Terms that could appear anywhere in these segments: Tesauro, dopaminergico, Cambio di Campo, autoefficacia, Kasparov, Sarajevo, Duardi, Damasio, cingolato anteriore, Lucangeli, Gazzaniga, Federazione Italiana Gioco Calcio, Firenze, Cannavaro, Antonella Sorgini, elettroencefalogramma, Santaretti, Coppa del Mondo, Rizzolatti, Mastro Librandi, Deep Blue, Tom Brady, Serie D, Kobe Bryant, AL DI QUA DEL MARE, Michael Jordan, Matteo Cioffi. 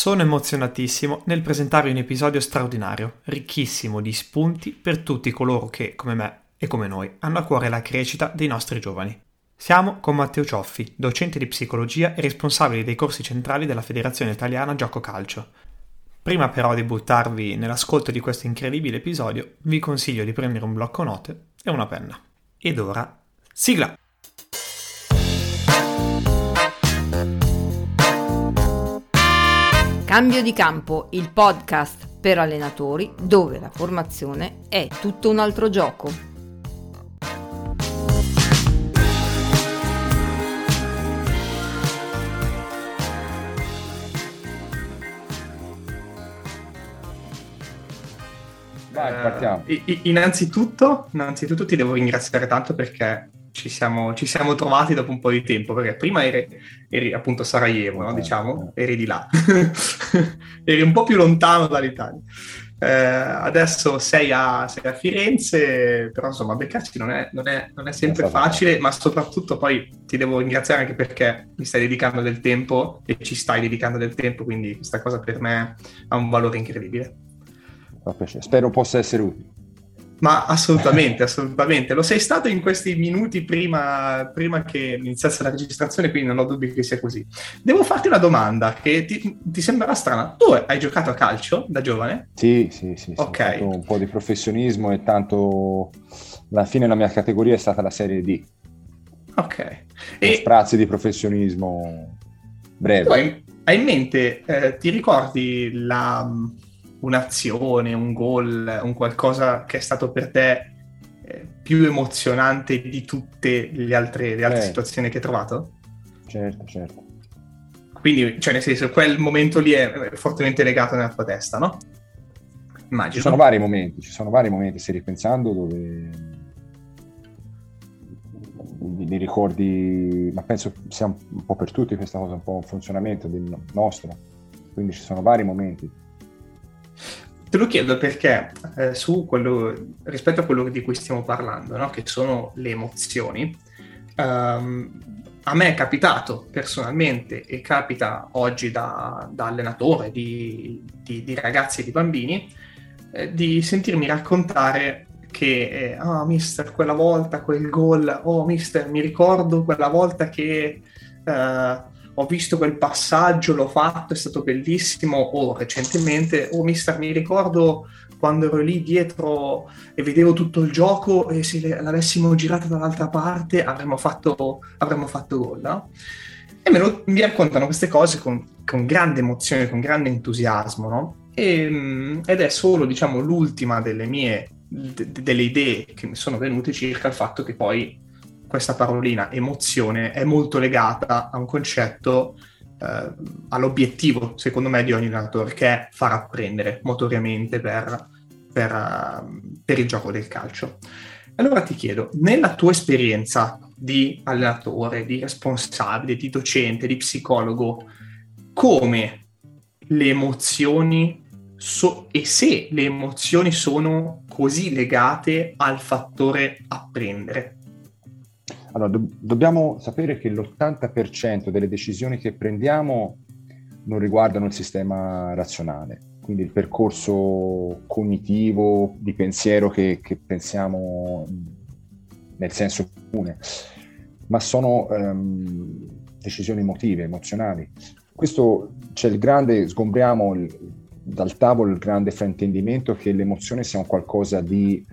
Sono emozionatissimo nel presentare un episodio straordinario, ricchissimo di spunti per tutti coloro che, come me e come noi, hanno a cuore la crescita dei nostri giovani. Siamo con Matteo Cioffi, docente di psicologia e responsabile dei corsi centrali della Federazione Italiana Gioco Calcio. Prima però di buttarvi nell'ascolto di questo incredibile episodio, vi consiglio di prendere un blocco note e una penna. Ed ora, sigla! Cambio di Campo, il podcast per allenatori dove la formazione è tutto un altro gioco. Partiamo. Innanzitutto ti devo ringraziare tanto perché ci siamo trovati dopo un po' di tempo, perché prima eri appunto a Sarajevo, no? Diciamo, eri di là, eri un po' più lontano dall'Italia, adesso sei a Firenze, però insomma beccarsi non è sempre facile, ma soprattutto poi ti devo ringraziare anche perché mi stai dedicando del tempo e ci stai dedicando del tempo, quindi questa cosa per me ha un valore incredibile. Spero possa essere utile. Ma assolutamente. Lo sei stato in questi minuti prima che iniziasse la registrazione, quindi non ho dubbi che sia così. Devo farti una domanda che ti sembrerà strana. Tu hai giocato a calcio da giovane? Sì. Okay. Ho fatto un po' di professionismo e tanto alla fine la mia categoria è stata la Serie D. Ok. E sprazzi di professionismo breve. Tu hai in mente, ti ricordi un'azione, un gol, un qualcosa che è stato per te più emozionante di tutte le altre situazioni che hai trovato? Certo. Quindi, cioè nel senso, quel momento lì è fortemente legato nella tua testa, no? Immagino. Ci sono vari momenti, stai ripensando, dove li ricordi, ma penso sia un po' per tutti questa cosa, un po' un funzionamento del nostro, quindi ci sono vari momenti. Te lo chiedo perché rispetto a quello di cui stiamo parlando, no? Che sono le emozioni, a me è capitato personalmente e capita oggi da allenatore di ragazzi e di bambini di sentirmi raccontare che mister, quella volta quel gol, mister, mi ricordo quella volta che ho visto quel passaggio, l'ho fatto, è stato bellissimo, recentemente, mister, mi ricordo quando ero lì dietro e vedevo tutto il gioco e se l'avessimo girato dall'altra parte avremmo fatto gol, no? E mi raccontano queste cose con grande emozione, con grande entusiasmo, no? Ed è solo, diciamo, l'ultima delle idee che mi sono venute circa il fatto che poi questa parolina emozione è molto legata a un concetto, all'obiettivo, secondo me, di ogni allenatore, che è far apprendere motoriamente per il gioco del calcio. Allora ti chiedo, nella tua esperienza di allenatore, di responsabile, di docente, di psicologo, come le emozioni e se le emozioni sono così legate al fattore apprendere? Allora, dobbiamo sapere che l'80% delle decisioni che prendiamo non riguardano il sistema razionale, quindi il percorso cognitivo di pensiero che pensiamo nel senso comune, ma sono decisioni emotive, emozionali. Questo c'è sgombriamo dal tavolo il grande fraintendimento che l'emozione sia un qualcosa di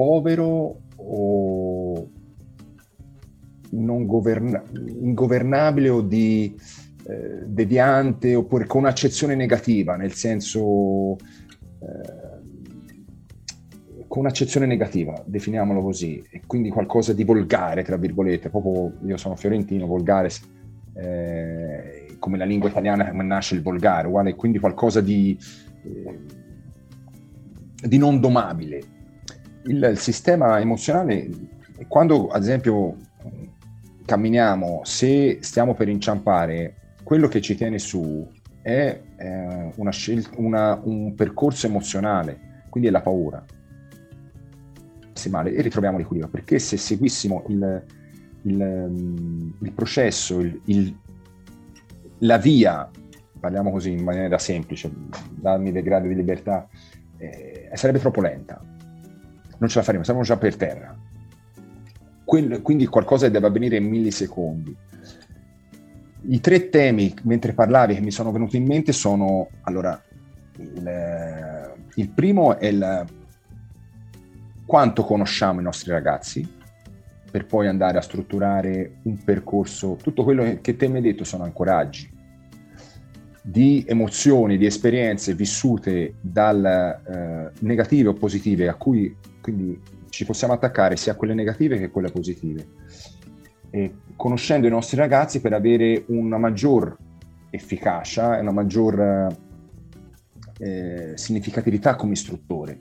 povero o non ingovernabile o di deviante, oppure con un'accezione negativa, nel senso con un'accezione negativa, definiamolo così, e quindi qualcosa di volgare, tra virgolette, proprio io sono fiorentino, volgare come la lingua italiana nasce il volgare, uguale, quindi qualcosa di non domabile. Il sistema emozionale, quando ad esempio camminiamo, se stiamo per inciampare, quello che ci tiene su è una scelta, un percorso emozionale, quindi è la paura. E ritroviamo l'equilibrio, perché se seguissimo il processo, il la via, parliamo così in maniera semplice, darmi dei gradi di libertà, sarebbe troppo lenta, non ce la faremo, saremo già per terra. Quindi qualcosa che deve avvenire in millisecondi. I tre temi, mentre parlavi, che mi sono venuti in mente sono, allora, il primo è quanto conosciamo i nostri ragazzi, per poi andare a strutturare un percorso. Tutto quello che te mi hai detto sono ancoraggi di emozioni, di esperienze vissute dal negative o positive, a cui quindi ci possiamo attaccare sia a quelle negative che a quelle positive, e conoscendo i nostri ragazzi per avere una maggior efficacia e una maggior significatività come istruttore.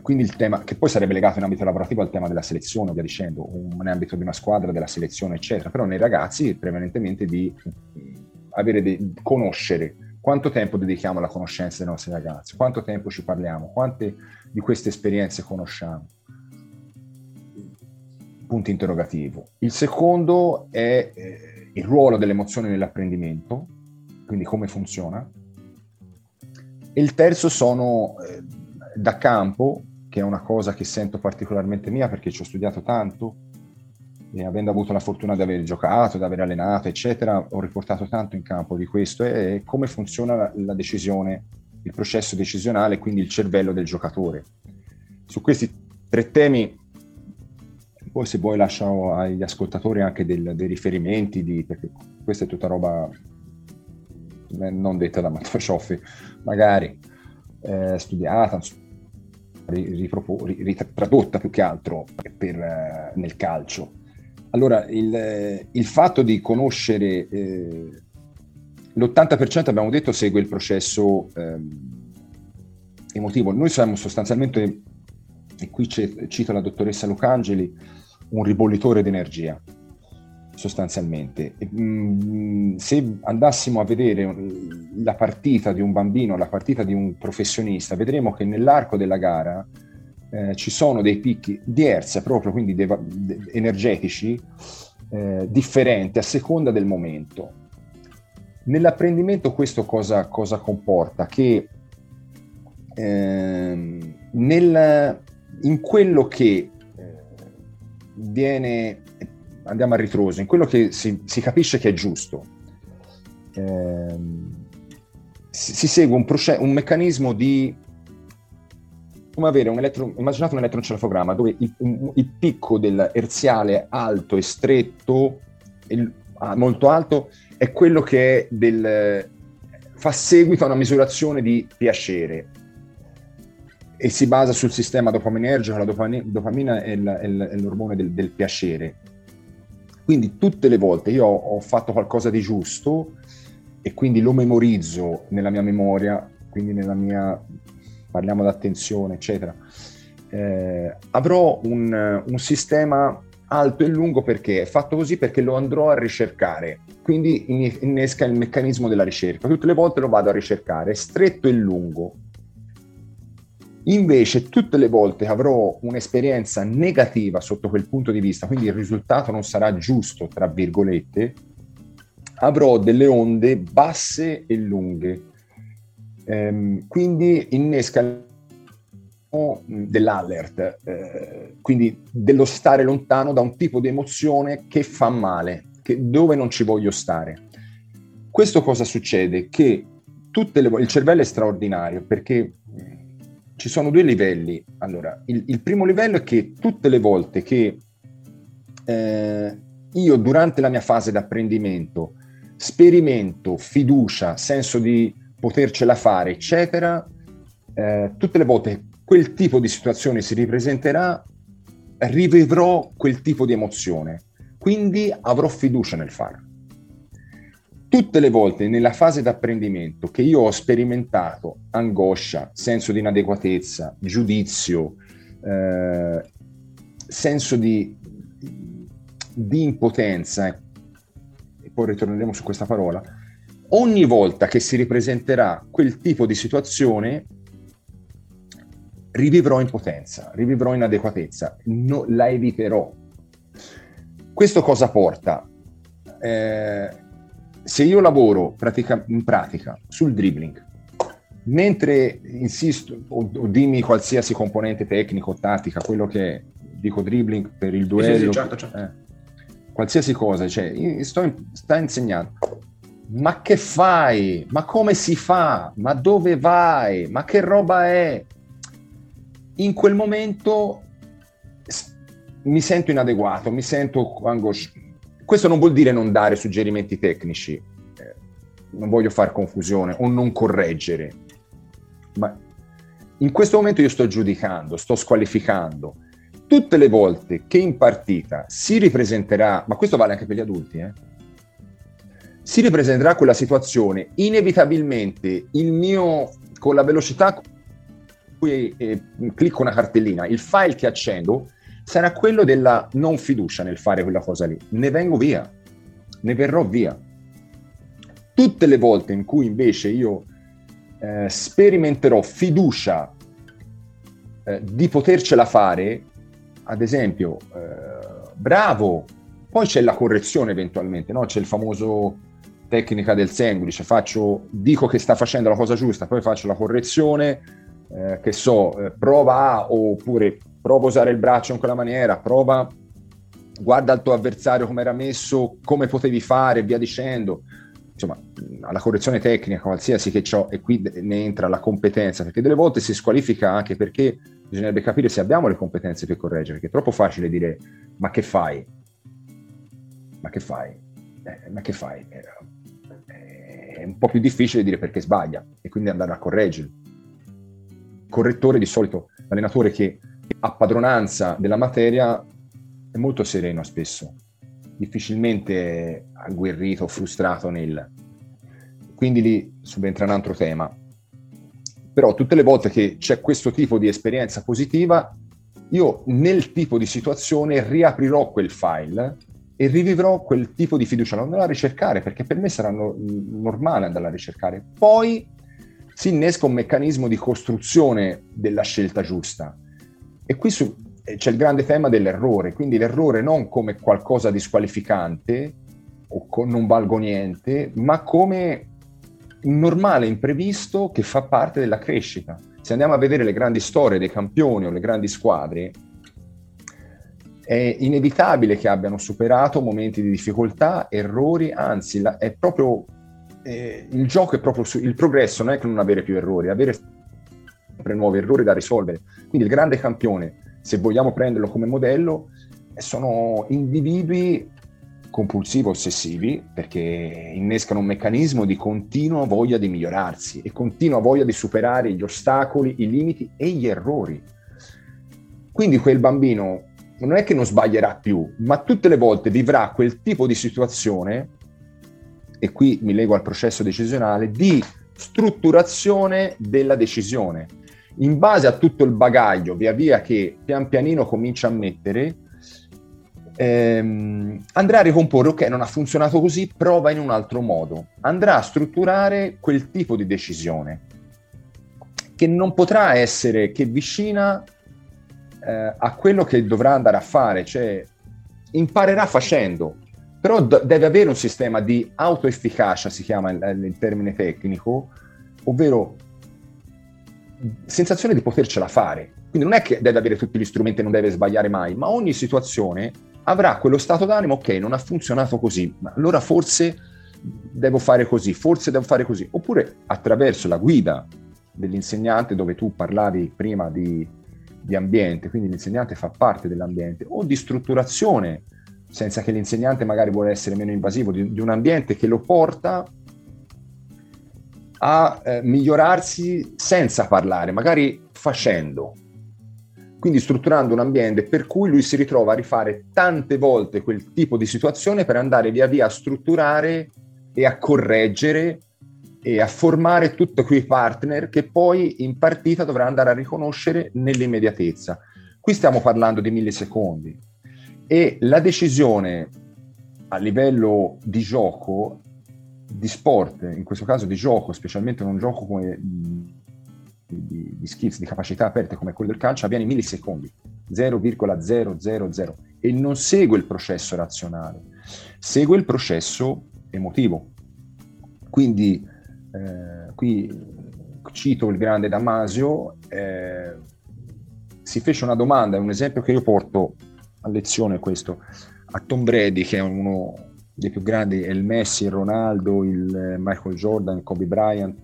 Quindi il tema, che poi sarebbe legato in ambito lavorativo al tema della selezione, via dicendo, un ambito di una squadra, della selezione, eccetera, però nei ragazzi prevalentemente di avere conoscere quanto tempo dedichiamo alla conoscenza dei nostri ragazzi, quanto tempo ci parliamo, quante di queste esperienze conosciamo. Punto interrogativo. Il secondo è il ruolo delle emozioni nell'apprendimento, quindi come funziona. E il terzo sono da campo, che è una cosa che sento particolarmente mia perché ci ho studiato tanto e avendo avuto la fortuna di aver giocato, di aver allenato, eccetera, ho riportato tanto in campo di questo, e come funziona la decisione, il processo decisionale, quindi il cervello del giocatore. Su questi tre temi, poi se vuoi lascio agli ascoltatori anche dei riferimenti, perché questa è tutta roba non detta da Matteo Cioffi, magari studiata, ritradotta più che altro nel calcio. Allora, il fatto di conoscere l'80%, abbiamo detto, segue il processo emotivo. Noi siamo sostanzialmente, e qui cito la dottoressa Lucangeli, un ribollitore di energia, sostanzialmente. Se andassimo a vedere la partita di un bambino, la partita di un professionista, vedremo che nell'arco della gara ci sono dei picchi di erza, proprio quindi energetici, differenti a seconda del momento. Nell'apprendimento questo cosa comporta? Che in quello che viene, andiamo al ritroso, in quello che si capisce che è giusto, si segue un meccanismo di come avere immaginate un elettroencefalogramma dove il picco del erziale alto e stretto, molto alto, è quello che fa seguito a una misurazione di piacere e si basa sul sistema dopaminergico. La dopamina è l'ormone del piacere. Quindi tutte le volte io ho fatto qualcosa di giusto e quindi lo memorizzo nella mia memoria, quindi nella mia, parliamo d'attenzione, eccetera, avrò un sistema alto e lungo, perché è fatto così, perché lo andrò a ricercare, quindi innesca il meccanismo della ricerca. Tutte le volte lo vado a ricercare, stretto e lungo. Invece tutte le volte avrò un'esperienza negativa sotto quel punto di vista, quindi il risultato non sarà giusto, tra virgolette, avrò delle onde basse e lunghe, quindi innesca dell'alert, quindi dello stare lontano da un tipo di emozione che fa male, dove non ci voglio stare. Questo cosa succede? Che il cervello è straordinario perché ci sono due livelli. Allora, il primo livello è che tutte le volte che io durante la mia fase d'apprendimento sperimento fiducia, senso di potercela fare, eccetera, tutte le volte che quel tipo di situazione si ripresenterà, rivivrò quel tipo di emozione, quindi avrò fiducia nel farlo. Tutte le volte nella fase d'apprendimento che io ho sperimentato angoscia, senso di inadeguatezza, giudizio, senso di impotenza, e poi ritorneremo su questa parola, ogni volta che si ripresenterà quel tipo di situazione rivivrò impotenza, rivivrò inadeguatezza, la eviterò. Questo cosa porta? se io lavoro in pratica sul dribbling, mentre insisto, o dimmi qualsiasi componente tecnico, tattica, quello che è, dico dribbling per il duello, sì, certo. Qualsiasi cosa, cioè, sta insegnando. Ma che fai? Ma come si fa? Ma dove vai? Ma che roba è? In quel momento mi sento inadeguato, mi sento angosciato. Questo non vuol dire non dare suggerimenti tecnici, non voglio far confusione, o non correggere, ma in questo momento io sto giudicando, sto squalificando. Tutte le volte che in partita si ripresenterà, ma questo vale anche per gli adulti, si ripresenterà quella situazione, inevitabilmente il mio, con la velocità cui clicco una cartellina, il file che accendo sarà quello della non fiducia nel fare quella cosa lì. Ne verrò via. Tutte le volte in cui invece io sperimenterò fiducia di potercela fare, ad esempio, bravo, poi c'è la correzione eventualmente, no? C'è il famoso tecnica del semplice, dico che sta facendo la cosa giusta, poi faccio la correzione, prova A, oppure prova a usare il braccio in quella maniera, guarda il tuo avversario come era messo, come potevi fare, via dicendo. Insomma, alla correzione tecnica, qualsiasi che ciò, e qui ne entra la competenza, perché delle volte si squalifica anche perché bisognerebbe capire se abbiamo le competenze per correggere, perché è troppo facile dire ma che fai? È un po' più difficile dire perché sbaglia e quindi andare a correggere. Il correttore, di solito l'allenatore che ha padronanza della materia, è molto sereno spesso, difficilmente agguerrito, frustrato nel... Quindi lì subentra un altro tema. Però tutte le volte che c'è questo tipo di esperienza positiva, io nel tipo di situazione riaprirò quel file e rivivrò quel tipo di fiducia. Non andrò a ricercare, perché per me sarà normale andarla a ricercare. Poi si innesca un meccanismo di costruzione della scelta giusta. E qui c'è il grande tema dell'errore, quindi l'errore non come qualcosa di squalificante o non valgo niente, ma come normale imprevisto che fa parte della crescita. Se andiamo a vedere le grandi storie dei campioni o le grandi squadre, è inevitabile che abbiano superato momenti di difficoltà, errori, anzi è proprio il gioco, è proprio il progresso, non è che non avere più errori, avere sempre nuovi errori da risolvere. Quindi il grande campione, se vogliamo prenderlo come modello, sono individui compulsivo-ossessivi, perché innescano un meccanismo di continua voglia di migliorarsi e continua voglia di superare gli ostacoli, i limiti e gli errori. Quindi quel bambino non è che non sbaglierà più, ma tutte le volte vivrà quel tipo di situazione, e qui mi lego al processo decisionale, di strutturazione della decisione. In base a tutto il bagaglio, via via che pian pianino comincia a mettere, andrà a ricomporre, ok, non ha funzionato così, prova in un altro modo. Andrà a strutturare quel tipo di decisione che non potrà essere che vicina a quello che dovrà andare a fare, cioè imparerà facendo, però deve avere un sistema di autoefficacia, si chiama il termine tecnico, ovvero sensazione di potercela fare. Quindi non è che deve avere tutti gli strumenti e non deve sbagliare mai, ma ogni situazione avrà quello stato d'animo, ok, non ha funzionato così, ma allora forse devo fare così. Oppure attraverso la guida dell'insegnante, dove tu parlavi prima di ambiente, quindi l'insegnante fa parte dell'ambiente, o di strutturazione, senza che l'insegnante magari vuole essere meno invasivo, di un ambiente che lo porta a migliorarsi senza parlare, magari facendo. Quindi strutturando un ambiente per cui lui si ritrova a rifare tante volte quel tipo di situazione per andare via via a strutturare e a correggere e a formare tutti quei partner che poi in partita dovrà andare a riconoscere nell'immediatezza. Qui stiamo parlando di millisecondi e la decisione a livello di gioco, di sport, in questo caso di gioco, specialmente in un gioco come di skills, di capacità aperte come quello del calcio, avviene in millisecondi, 0,000, e non segue il processo razionale, segue il processo emotivo, Quindi qui cito il grande Damasio, si fece una domanda, è un esempio che io porto a lezione questo, a Tom Brady, che è uno dei più grandi, è il Messi, il Ronaldo, il Michael Jordan, Kobe Bryant,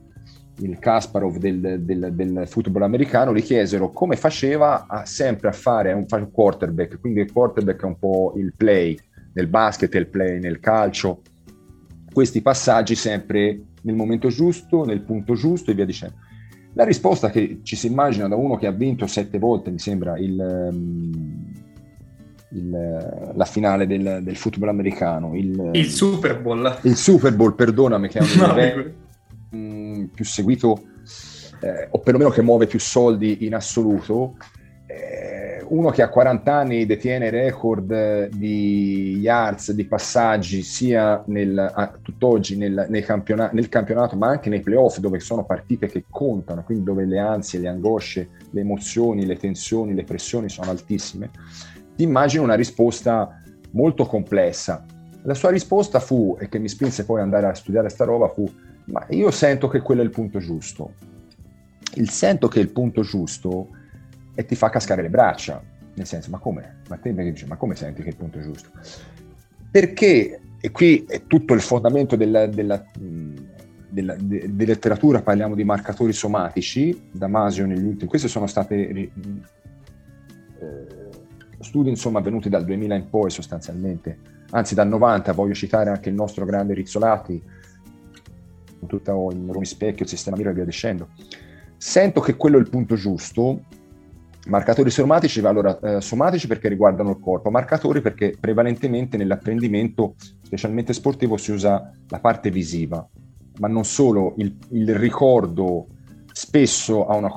il Kasparov del football americano. Gli chiesero come faceva sempre a fare un quarterback, quindi il quarterback è un po' il play nel basket, il play nel calcio, questi passaggi sempre nel momento giusto, nel punto giusto e via dicendo. La risposta che ci si immagina da uno che ha vinto 7 volte, mi sembra, la finale del football americano, il Super Bowl. Il Super Bowl, perdonami, che è un evento più seguito, o perlomeno che muove più soldi in assoluto. Uno che a 40 anni detiene record di yards, di passaggi, sia tutt'oggi nel campionato, ma anche nei playoff, dove sono partite che contano, quindi dove le ansie, le angosce, le emozioni, le tensioni, le pressioni sono altissime. Ti immagino una risposta molto complessa. La sua risposta fu, e che mi spinse poi ad andare a studiare sta roba, fu: ma io sento che quello è il punto giusto. Il sento che è il punto giusto e ti fa cascare le braccia, nel senso, ma come? Ma come senti che è il punto giusto? Perché, e qui è tutto il fondamento della letteratura, parliamo di marcatori somatici, Damasio negli ultimi, queste sono state studi insomma avvenuti dal 2000 in poi sostanzialmente, anzi dal 90, voglio citare anche il nostro grande Rizzolatti, con tutto il rispecchio, il sistema mira e via dicendo. Sento che quello è il punto giusto. Marcatori somatici, allora, somatici perché riguardano il corpo, marcatori perché prevalentemente nell'apprendimento, specialmente sportivo, si usa la parte visiva, ma non solo, il ricordo spesso ha una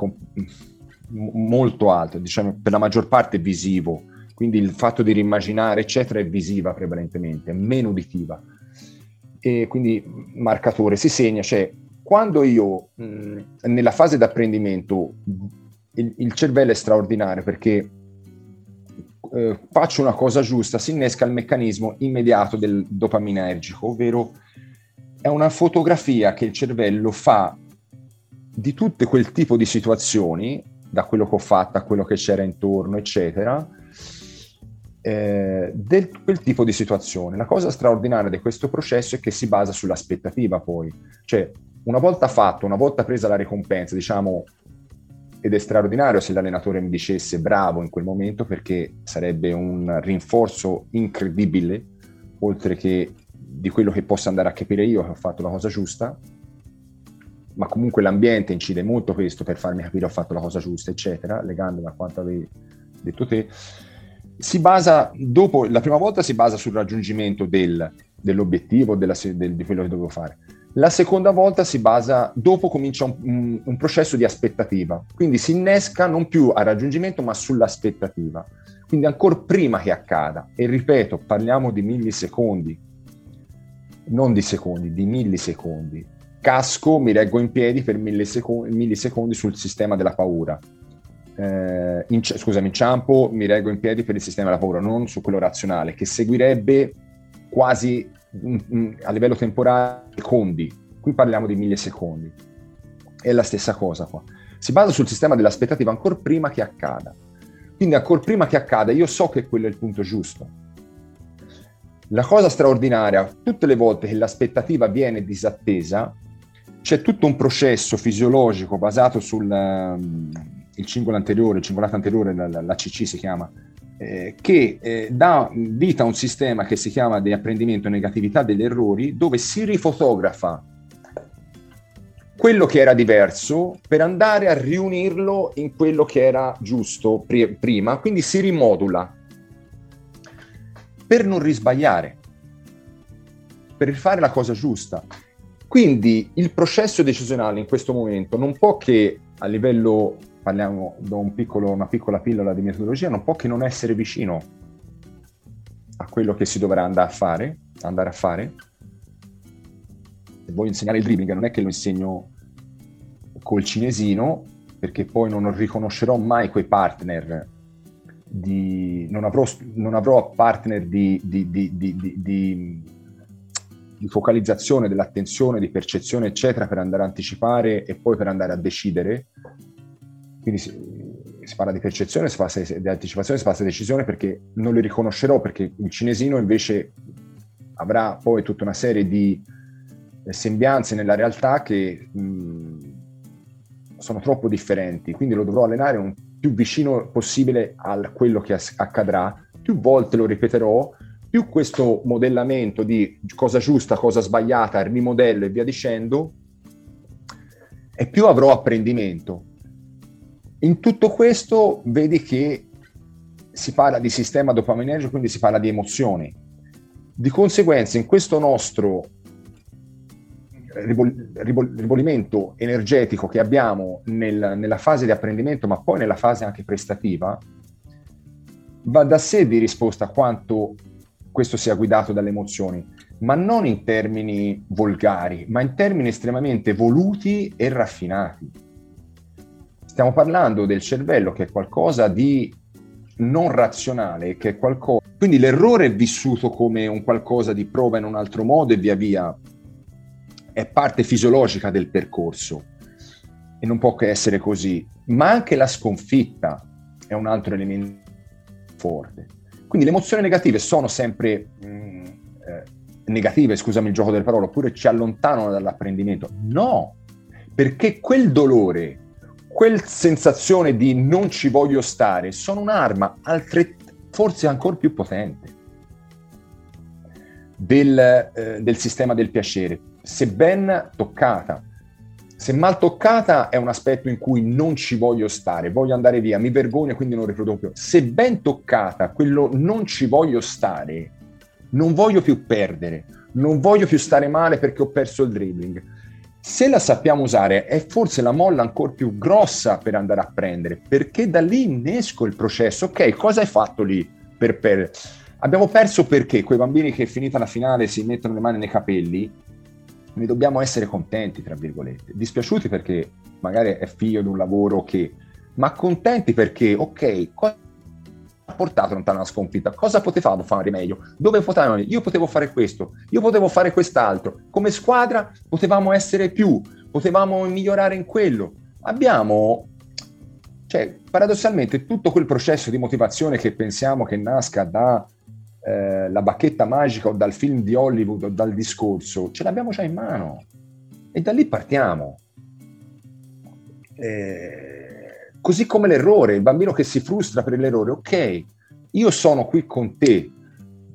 molto alto, diciamo per la maggior parte visivo, quindi il fatto di rimmaginare eccetera è visiva prevalentemente, meno uditiva, e quindi marcatore si segna, cioè quando io nella fase d'apprendimento il cervello è straordinario perché faccio una cosa giusta, si innesca il meccanismo immediato del dopaminergico, ovvero è una fotografia che il cervello fa di tutto quel tipo di situazioni, da quello che ho fatto a quello che c'era intorno, eccetera, del quel tipo di situazione. La cosa straordinaria di questo processo è che si basa sull'aspettativa poi, cioè una volta fatto, una volta presa la ricompensa, diciamo. Ed è straordinario se l'allenatore mi dicesse bravo in quel momento, perché sarebbe un rinforzo incredibile, oltre che di quello che posso andare a capire io che ho fatto la cosa giusta, ma comunque l'ambiente incide molto questo per farmi capire ho fatto la cosa giusta, eccetera, legandomi a quanto avevi detto te. Si basa, dopo la prima volta si basa sul raggiungimento dell'obiettivo, di quello che dovevo fare. La seconda volta si basa, dopo comincia un processo di aspettativa, quindi si innesca non più al raggiungimento ma sull'aspettativa, quindi ancora prima che accada, e ripeto, parliamo di millisecondi, non di secondi, di millisecondi. Casco, mi reggo in piedi per millisecondi sul sistema della paura, inciampo, mi reggo in piedi per il sistema della paura, non su quello razionale, che seguirebbe quasi a livello temporale secondi, qui parliamo di millisecondi, è la stessa cosa qua, si basa sul sistema dell'aspettativa ancora prima che accada, quindi ancora prima che accada io so che quello è il punto giusto. La cosa straordinaria, tutte le volte che l'aspettativa viene disattesa c'è tutto un processo fisiologico basato sul cingolato anteriore, la CC si chiama, che dà vita a un sistema che si chiama di apprendimento negatività degli errori, dove si rifotografa quello che era diverso per andare a riunirlo in quello che era giusto prima, quindi si rimodula per non risbagliare, per fare la cosa giusta. Quindi il processo decisionale in questo momento non può che, a livello, parliamo da una piccola pillola di metodologia, non può che non essere vicino a quello che si dovrà andare a fare. Se voglio insegnare il dribbling non è che lo insegno col cinesino, perché poi non riconoscerò mai quei partner, non avrò partner di focalizzazione dell'attenzione, di percezione eccetera, per andare a anticipare e poi per andare a decidere. Quindi si parla di percezione, si passa di anticipazione, si passa di decisione, perché non le riconoscerò, perché il cinesino invece avrà poi tutta una serie di sembianze nella realtà che sono troppo differenti, quindi lo dovrò allenare un più vicino possibile a quello che accadrà. Più volte lo ripeterò, più questo modellamento di cosa giusta, cosa sbagliata, rimodello e via dicendo, e più avrò apprendimento. In tutto questo vedi che si parla di sistema dopaminergico, quindi si parla di emozioni. Di conseguenza, in questo nostro ribolimento energetico che abbiamo nella fase di apprendimento, ma poi nella fase anche prestativa, va da sé di risposta a quanto questo sia guidato dalle emozioni, ma non in termini volgari, ma in termini estremamente voluti e raffinati. Stiamo parlando del cervello, che è qualcosa di non razionale, che è qualcosa... Quindi l'errore è vissuto come un qualcosa di prova in un altro modo e via via. È parte fisiologica del percorso e non può che essere così. Ma anche la sconfitta è un altro elemento forte. Quindi le emozioni negative sono sempre negative, scusami il gioco delle parole, oppure ci allontanano dall'apprendimento? No, perché quel dolore, quella sensazione di non ci voglio stare, sono un'arma forse ancora più potente del sistema del piacere, se ben toccata. Se mal toccata è un aspetto in cui non ci voglio stare, voglio andare via, mi vergogno, quindi non riproduco più. Se ben toccata, quello non ci voglio stare, non voglio più perdere, non voglio più stare male perché ho perso il dribbling. Se la sappiamo usare, è forse la molla ancora più grossa per andare a prendere, perché da lì innesco il processo. Ok, cosa hai fatto lì per perdere? Abbiamo perso perché quei bambini che finita la finale si mettono le mani nei capelli, ne dobbiamo essere contenti, tra virgolette, dispiaciuti perché magari è figlio di un lavoro che, ma contenti perché, ok, cosa ha portato lontano la sconfitta, cosa potevamo fare meglio, dove potevamo, io potevo fare questo, io potevo fare quest'altro, come squadra potevamo essere più, potevamo migliorare in quello, paradossalmente tutto quel processo di motivazione che pensiamo che nasca da la bacchetta magica o dal film di Hollywood o dal discorso, ce l'abbiamo già in mano e da lì partiamo, così come l'errore, il bambino che si frustra per l'errore, ok, io sono qui con te,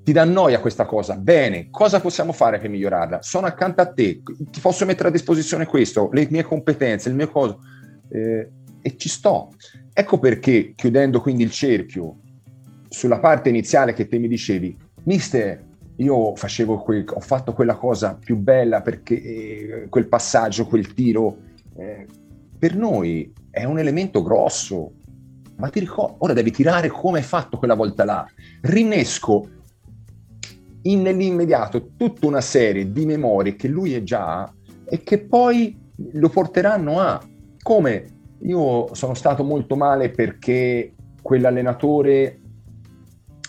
ti dà noia questa cosa, bene, cosa possiamo fare per migliorarla, sono accanto a te, ti posso mettere a disposizione questo, le mie competenze, il mio coso, e ci sto. Ecco perché, chiudendo quindi il cerchio sulla parte iniziale che te mi dicevi, mister, io facevo ho fatto quella cosa più bella perché quel passaggio, quel tiro, per noi è un elemento grosso, ma ti ricordo, ora devi tirare come hai fatto quella volta là. Rinesco nell'immediato tutta una serie di memorie che lui è già e che poi lo porteranno a come io sono stato molto male perché quell'allenatore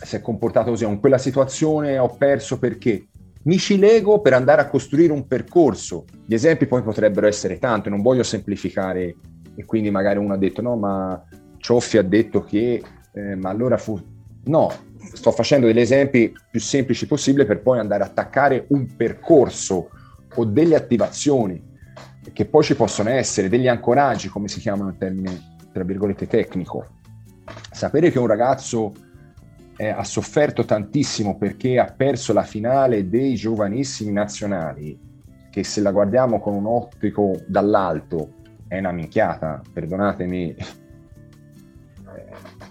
si è comportato così, in quella situazione ho perso perché mi ci lego per andare a costruire un percorso. Gli esempi poi potrebbero essere tanti, non voglio semplificare, e quindi magari uno ha detto no, ma Cioffi ha detto che ma allora fu... No, sto facendo degli esempi più semplici possibile per poi andare a attaccare un percorso o delle attivazioni che poi ci possono essere, degli ancoraggi, come si chiamano in termine tra virgolette tecnico. Sapere che un ragazzo ha sofferto tantissimo perché ha perso la finale dei giovanissimi nazionali, che se la guardiamo con un ottico dall'alto è una minchiata, perdonatemi,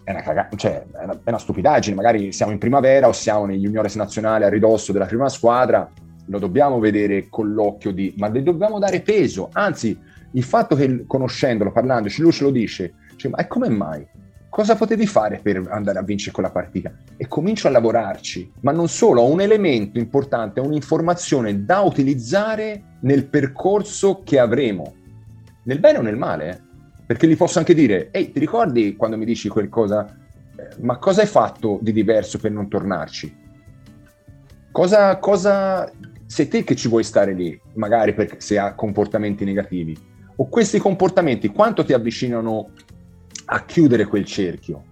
è una cagata, cioè è una stupidaggine, magari siamo in primavera o siamo nei juniores nazionali a ridosso della prima squadra, lo dobbiamo vedere con l'occhio di, ma le dobbiamo dare peso, anzi il fatto che conoscendolo, parlandoci, lui ce lo dice, cioè, ma come mai? Cosa potevi fare per andare a vincere quella partita? E comincio a lavorarci, ma non solo, ho un elemento importante, un'informazione da utilizzare nel percorso che avremo, nel bene o nel male, perché gli posso anche dire, ehi, ti ricordi quando mi dici qualcosa, ma cosa hai fatto di diverso per non tornarci? Cosa sei te che ci vuoi stare lì, magari perché se ha comportamenti negativi, o questi comportamenti quanto ti avvicinano a chiudere quel cerchio?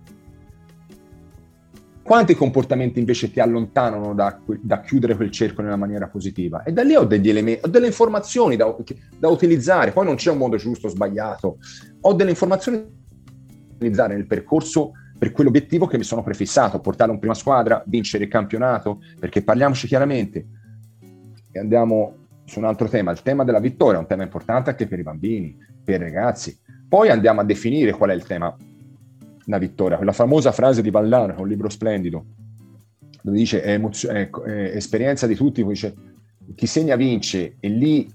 Quanti comportamenti invece ti allontanano da chiudere quel cerchio nella maniera positiva? E da lì ho degli elementi, ho delle informazioni da utilizzare, poi non c'è un modo giusto o sbagliato, ho delle informazioni da utilizzare nel percorso per quell'obiettivo che mi sono prefissato, portare un prima squadra, vincere il campionato, perché parliamoci chiaramente, e andiamo su un altro tema, il tema della vittoria è un tema importante anche per i bambini, per i ragazzi, poi andiamo a definire qual è il tema. La vittoria, quella famosa frase di Vallano, che è un libro splendido, dove dice è esperienza di tutti, dice chi segna vince, e lì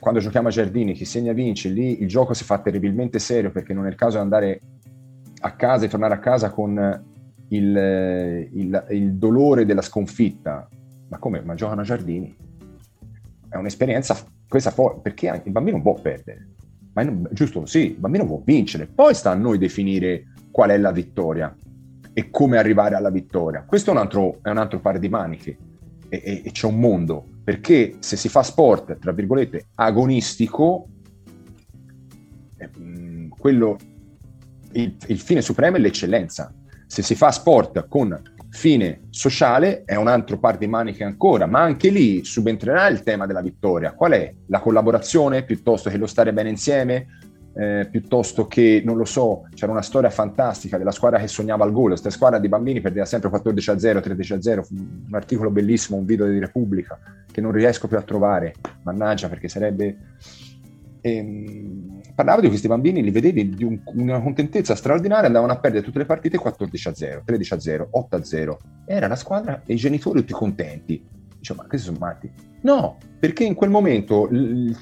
quando giochiamo a Giardini chi segna vince, lì il gioco si fa terribilmente serio, perché non è il caso di andare a casa e tornare a casa con il dolore della sconfitta. Ma come? Ma giocano a Giardini, è un'esperienza questa perché il bambino può perdere, ma è giusto, sì, il bambino può vincere, poi sta a noi definire qual è la vittoria e come arrivare alla vittoria. Questo è un altro par di maniche, e c'è un mondo, perché se si fa sport, tra virgolette, agonistico, quello il fine supremo è l'eccellenza. Se si fa sport con fine sociale è un altro par di maniche ancora, ma anche lì subentrerà il tema della vittoria. Qual è? La collaborazione, piuttosto che lo stare bene insieme, piuttosto che, non lo so, c'era una storia fantastica della squadra che sognava il gol, questa squadra di bambini perdeva sempre 14-0, 13-0, un articolo bellissimo, un video di Repubblica che non riesco più a trovare, mannaggia, perché sarebbe... parlavo di questi bambini, li vedevi di una contentezza straordinaria, andavano a perdere tutte le partite 14-0, 13-0, 8-0, era la squadra e i genitori più contenti. Dicevo, ma questi sono matti? No, perché in quel momento il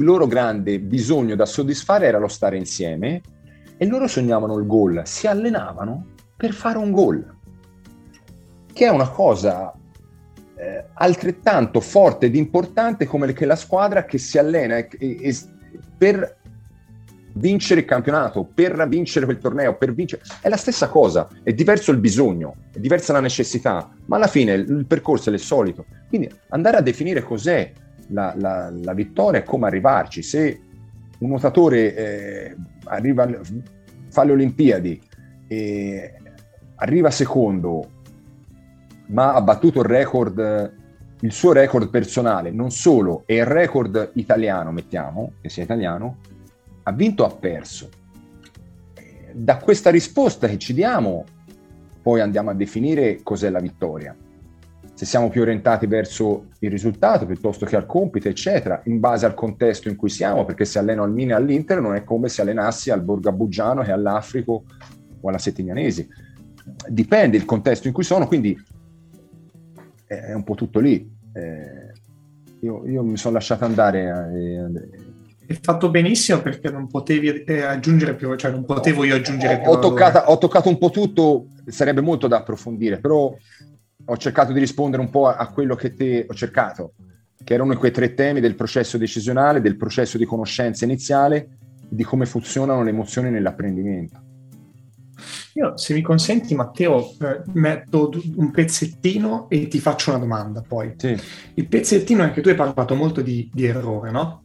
loro grande bisogno da soddisfare era lo stare insieme, e loro sognavano il gol, si allenavano per fare un gol, che è una cosa altrettanto forte ed importante come che la squadra che si allena per vincere il campionato, per vincere quel torneo, per vincere, è la stessa cosa, è diverso il bisogno, è diversa la necessità, ma alla fine il percorso è il solito. Quindi andare a definire cos'è la vittoria e come arrivarci. Se un nuotatore fa le Olimpiadi e arriva secondo, ma ha battuto il suo record personale, non solo, e il record italiano, mettiamo che sia italiano, ha vinto o ha perso? Da questa risposta che ci diamo poi andiamo a definire cos'è la vittoria, se siamo più orientati verso il risultato piuttosto che al compito, eccetera, in base al contesto in cui siamo, perché se alleno al Milan e all'Inter non è come se allenassi al Borgabugiano e all'Africo o alla Settignanesi, dipende il contesto in cui sono, quindi è un po' tutto lì. Io mi sono lasciato andare. Hai fatto benissimo, perché non potevi aggiungere più, cioè non potevo io aggiungere più. Ho toccato un po' tutto, sarebbe molto da approfondire, però ho cercato di rispondere un po' a quello che te ho cercato, che erano quei tre temi del processo decisionale, del processo di conoscenza iniziale, di come funzionano le emozioni nell'apprendimento. Io, se mi consenti, Matteo, metto un pezzettino e ti faccio una domanda poi. Sì. Il pezzettino è che tu hai parlato molto di errore, no?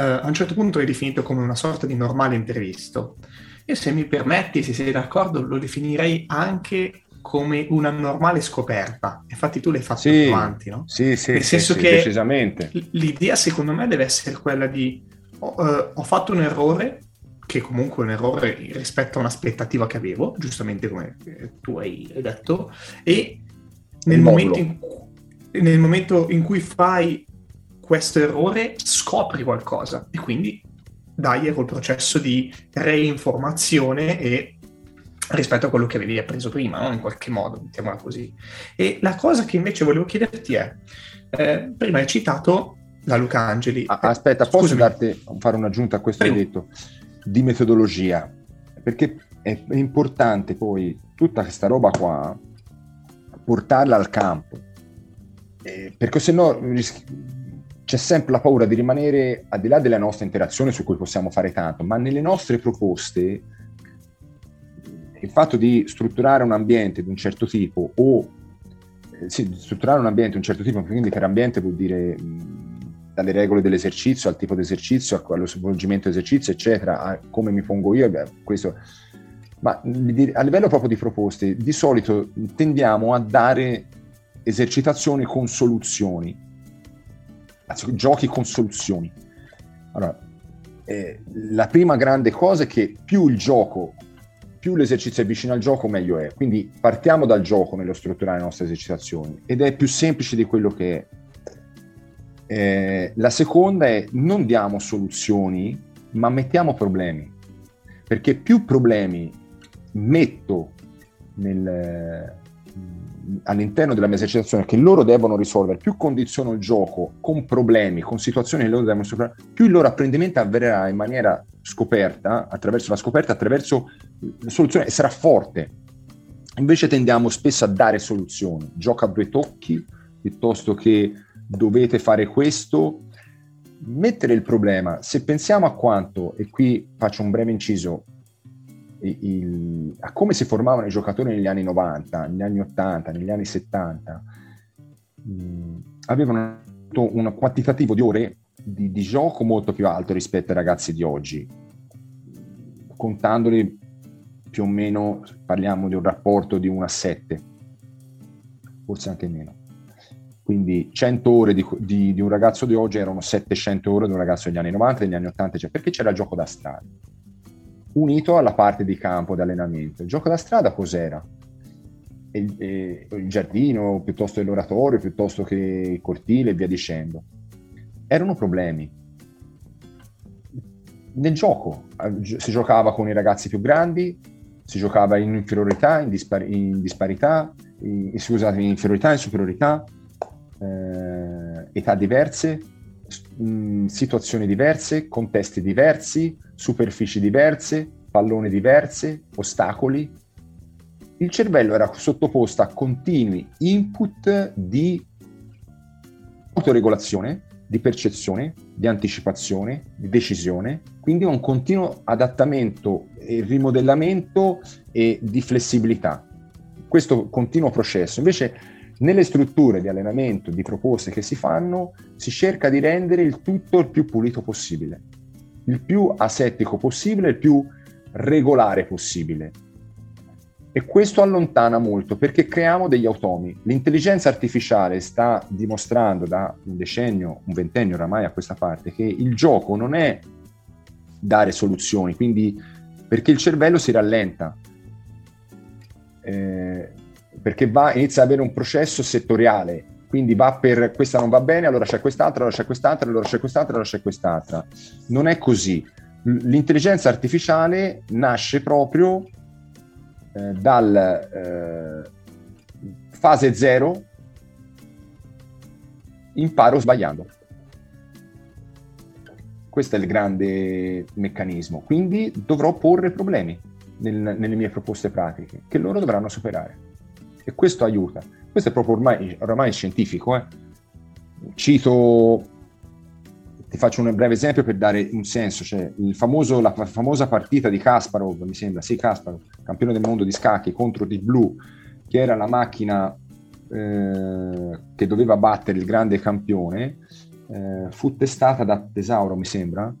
A un certo punto l'hai definito come una sorta di normale imprevisto. Io, se mi permetti, se sei d'accordo, lo definirei anche come una normale scoperta. Infatti tu l'hai fatto più avanti, no? Sì, nel senso che decisamente. L'idea secondo me deve essere quella di ho fatto un errore, che comunque è un errore rispetto a un'aspettativa che avevo, giustamente come tu hai detto, e nel momento in cui fai questo errore scopri qualcosa, e quindi dai col processo di reinformazione e rispetto a quello che avevi appreso prima, no? In qualche modo, mettiamola così. E la cosa che invece volevo chiederti è, prima hai citato la Lucangeli. Aspetta, scusami. Posso fare un'aggiunta a questo che hai detto di metodologia? Perché è importante poi tutta questa roba qua portarla al campo, perché sennò c'è sempre la paura di rimanere, al di là della nostra interazione su cui possiamo fare tanto, ma nelle nostre proposte il fatto di strutturare un ambiente di un certo tipo o sì, strutturare un ambiente, un certo tipo, quindi per ambiente vuol dire dalle regole dell'esercizio al tipo di esercizio, allo svolgimento esercizio, eccetera, a come mi pongo io, beh, questo. Ma a livello proprio di proposte, di solito tendiamo a dare esercitazioni con soluzioni, anzi, giochi con soluzioni. Allora, la prima grande cosa è che più il gioco, più l'esercizio è vicino al gioco, meglio è. Quindi partiamo dal gioco nello strutturare le nostre esercitazioni, ed è più semplice di quello che è. La seconda è: non diamo soluzioni, ma mettiamo problemi, perché più problemi metto all'interno della mia esercitazione che loro devono risolvere, più condiziono il gioco con problemi, con situazioni che loro devono superare, più il loro apprendimento avverrà in maniera scoperta, attraverso la scoperta, attraverso la soluzione, e sarà forte. Invece tendiamo spesso a dare soluzioni, gioca a due tocchi, piuttosto che dovete fare questo, mettere il problema. Se pensiamo a quanto, e qui faccio un breve inciso, a come si formavano i giocatori negli anni 90, negli anni 80, negli anni 70, avevano un quantitativo di ore di gioco molto più alto rispetto ai ragazzi di oggi. Contandoli più o meno parliamo di un rapporto di 1-7, forse anche meno. Quindi 100 ore di un ragazzo di oggi erano 700 ore di un ragazzo degli anni 90, degli anni 80, cioè perché c'era il gioco da strada unito alla parte di campo, di allenamento. Il gioco da strada cos'era? Il giardino, piuttosto che l'oratorio, piuttosto che il cortile e via dicendo. Erano problemi. Nel gioco si giocava con i ragazzi più grandi, si giocava in inferiorità, in inferiorità, in superiorità, età diverse, situazioni diverse, contesti diversi, superfici diverse, palloni diverse, ostacoli. Il cervello era sottoposto a continui input di autoregolazione, di percezione, di anticipazione, di decisione, quindi un continuo adattamento e rimodellamento e di flessibilità. Questo continuo processo. Invece nelle strutture di allenamento, di proposte che si fanno, si cerca di rendere il tutto il più pulito possibile, il più asettico possibile, il più regolare possibile. E questo allontana molto, perché creiamo degli automi. L'intelligenza artificiale sta dimostrando da un decennio, un ventennio oramai a questa parte, che il gioco non è dare soluzioni, quindi perché il cervello si rallenta. Perché inizia ad avere un processo settoriale, quindi va per questa non va bene, allora c'è quest'altra, allora c'è quest'altra, allora c'è quest'altra, allora c'è quest'altra. Non è così. L'intelligenza artificiale nasce proprio dal fase zero, imparo sbagliando. Questo è il grande meccanismo. Quindi dovrò porre problemi nelle mie proposte pratiche che loro dovranno superare. E questo aiuta. Questo è proprio ormai scientifico. Cito, ti faccio un breve esempio per dare un senso, cioè la famosa partita di Kasparov, mi sembra, sì, Kasparov, campione del mondo di scacchi, contro Deep Blue, che era la macchina che doveva battere il grande campione, fu testata da Tesauro, mi sembra,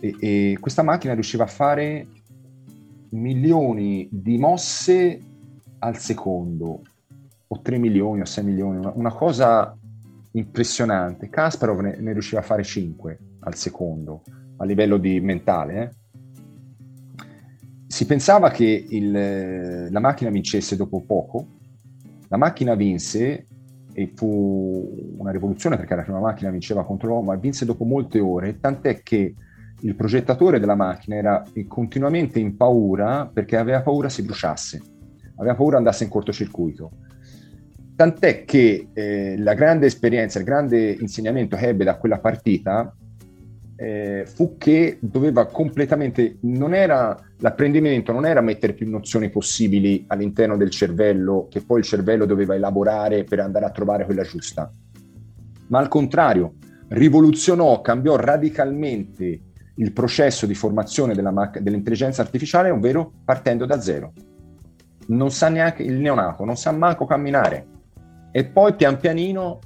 e questa macchina riusciva a fare milioni di mosse al secondo, o 3 milioni o 6 milioni, una cosa impressionante. Kasparov ne riusciva a fare 5 al secondo, a livello di mentale. Si pensava che la macchina vincesse dopo poco, la macchina vinse, e fu una rivoluzione perché la prima macchina vinceva contro l'uomo, ma vinse dopo molte ore, tant'è che il progettatore della macchina era continuamente in paura, perché aveva paura si bruciasse. Aveva paura andasse in cortocircuito. Tant'è che la grande esperienza, il grande insegnamento che ebbe da quella partita fu che doveva completamente, l'apprendimento non era mettere più nozioni possibili all'interno del cervello, che poi il cervello doveva elaborare per andare a trovare quella giusta, ma al contrario, rivoluzionò, cambiò radicalmente il processo di formazione dell'intelligenza artificiale, ovvero partendo da zero. Non sa neanche il neonato, non sa manco camminare, e poi pian pianino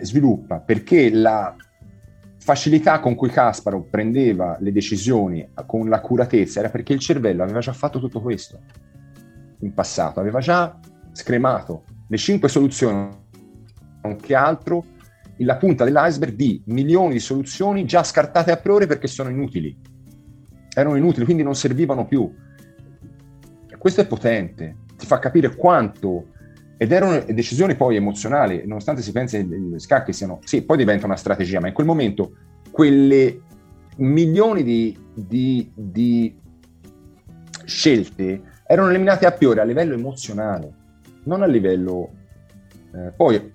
sviluppa, perché la facilità con cui Kasparov prendeva le decisioni con l'accuratezza era perché il cervello aveva già fatto tutto questo in passato, aveva già scremato le 5 soluzioni, anche altro la punta dell'iceberg di milioni di soluzioni già scartate a priori perché sono inutili, erano inutili, quindi non servivano più. E questo è potente, ti fa capire quanto, ed erano decisioni poi emozionali, nonostante si pensi che gli scacchi siano, sì, poi diventa una strategia, ma in quel momento quelle milioni di scelte erano eliminate a priori a livello emozionale, non a livello poi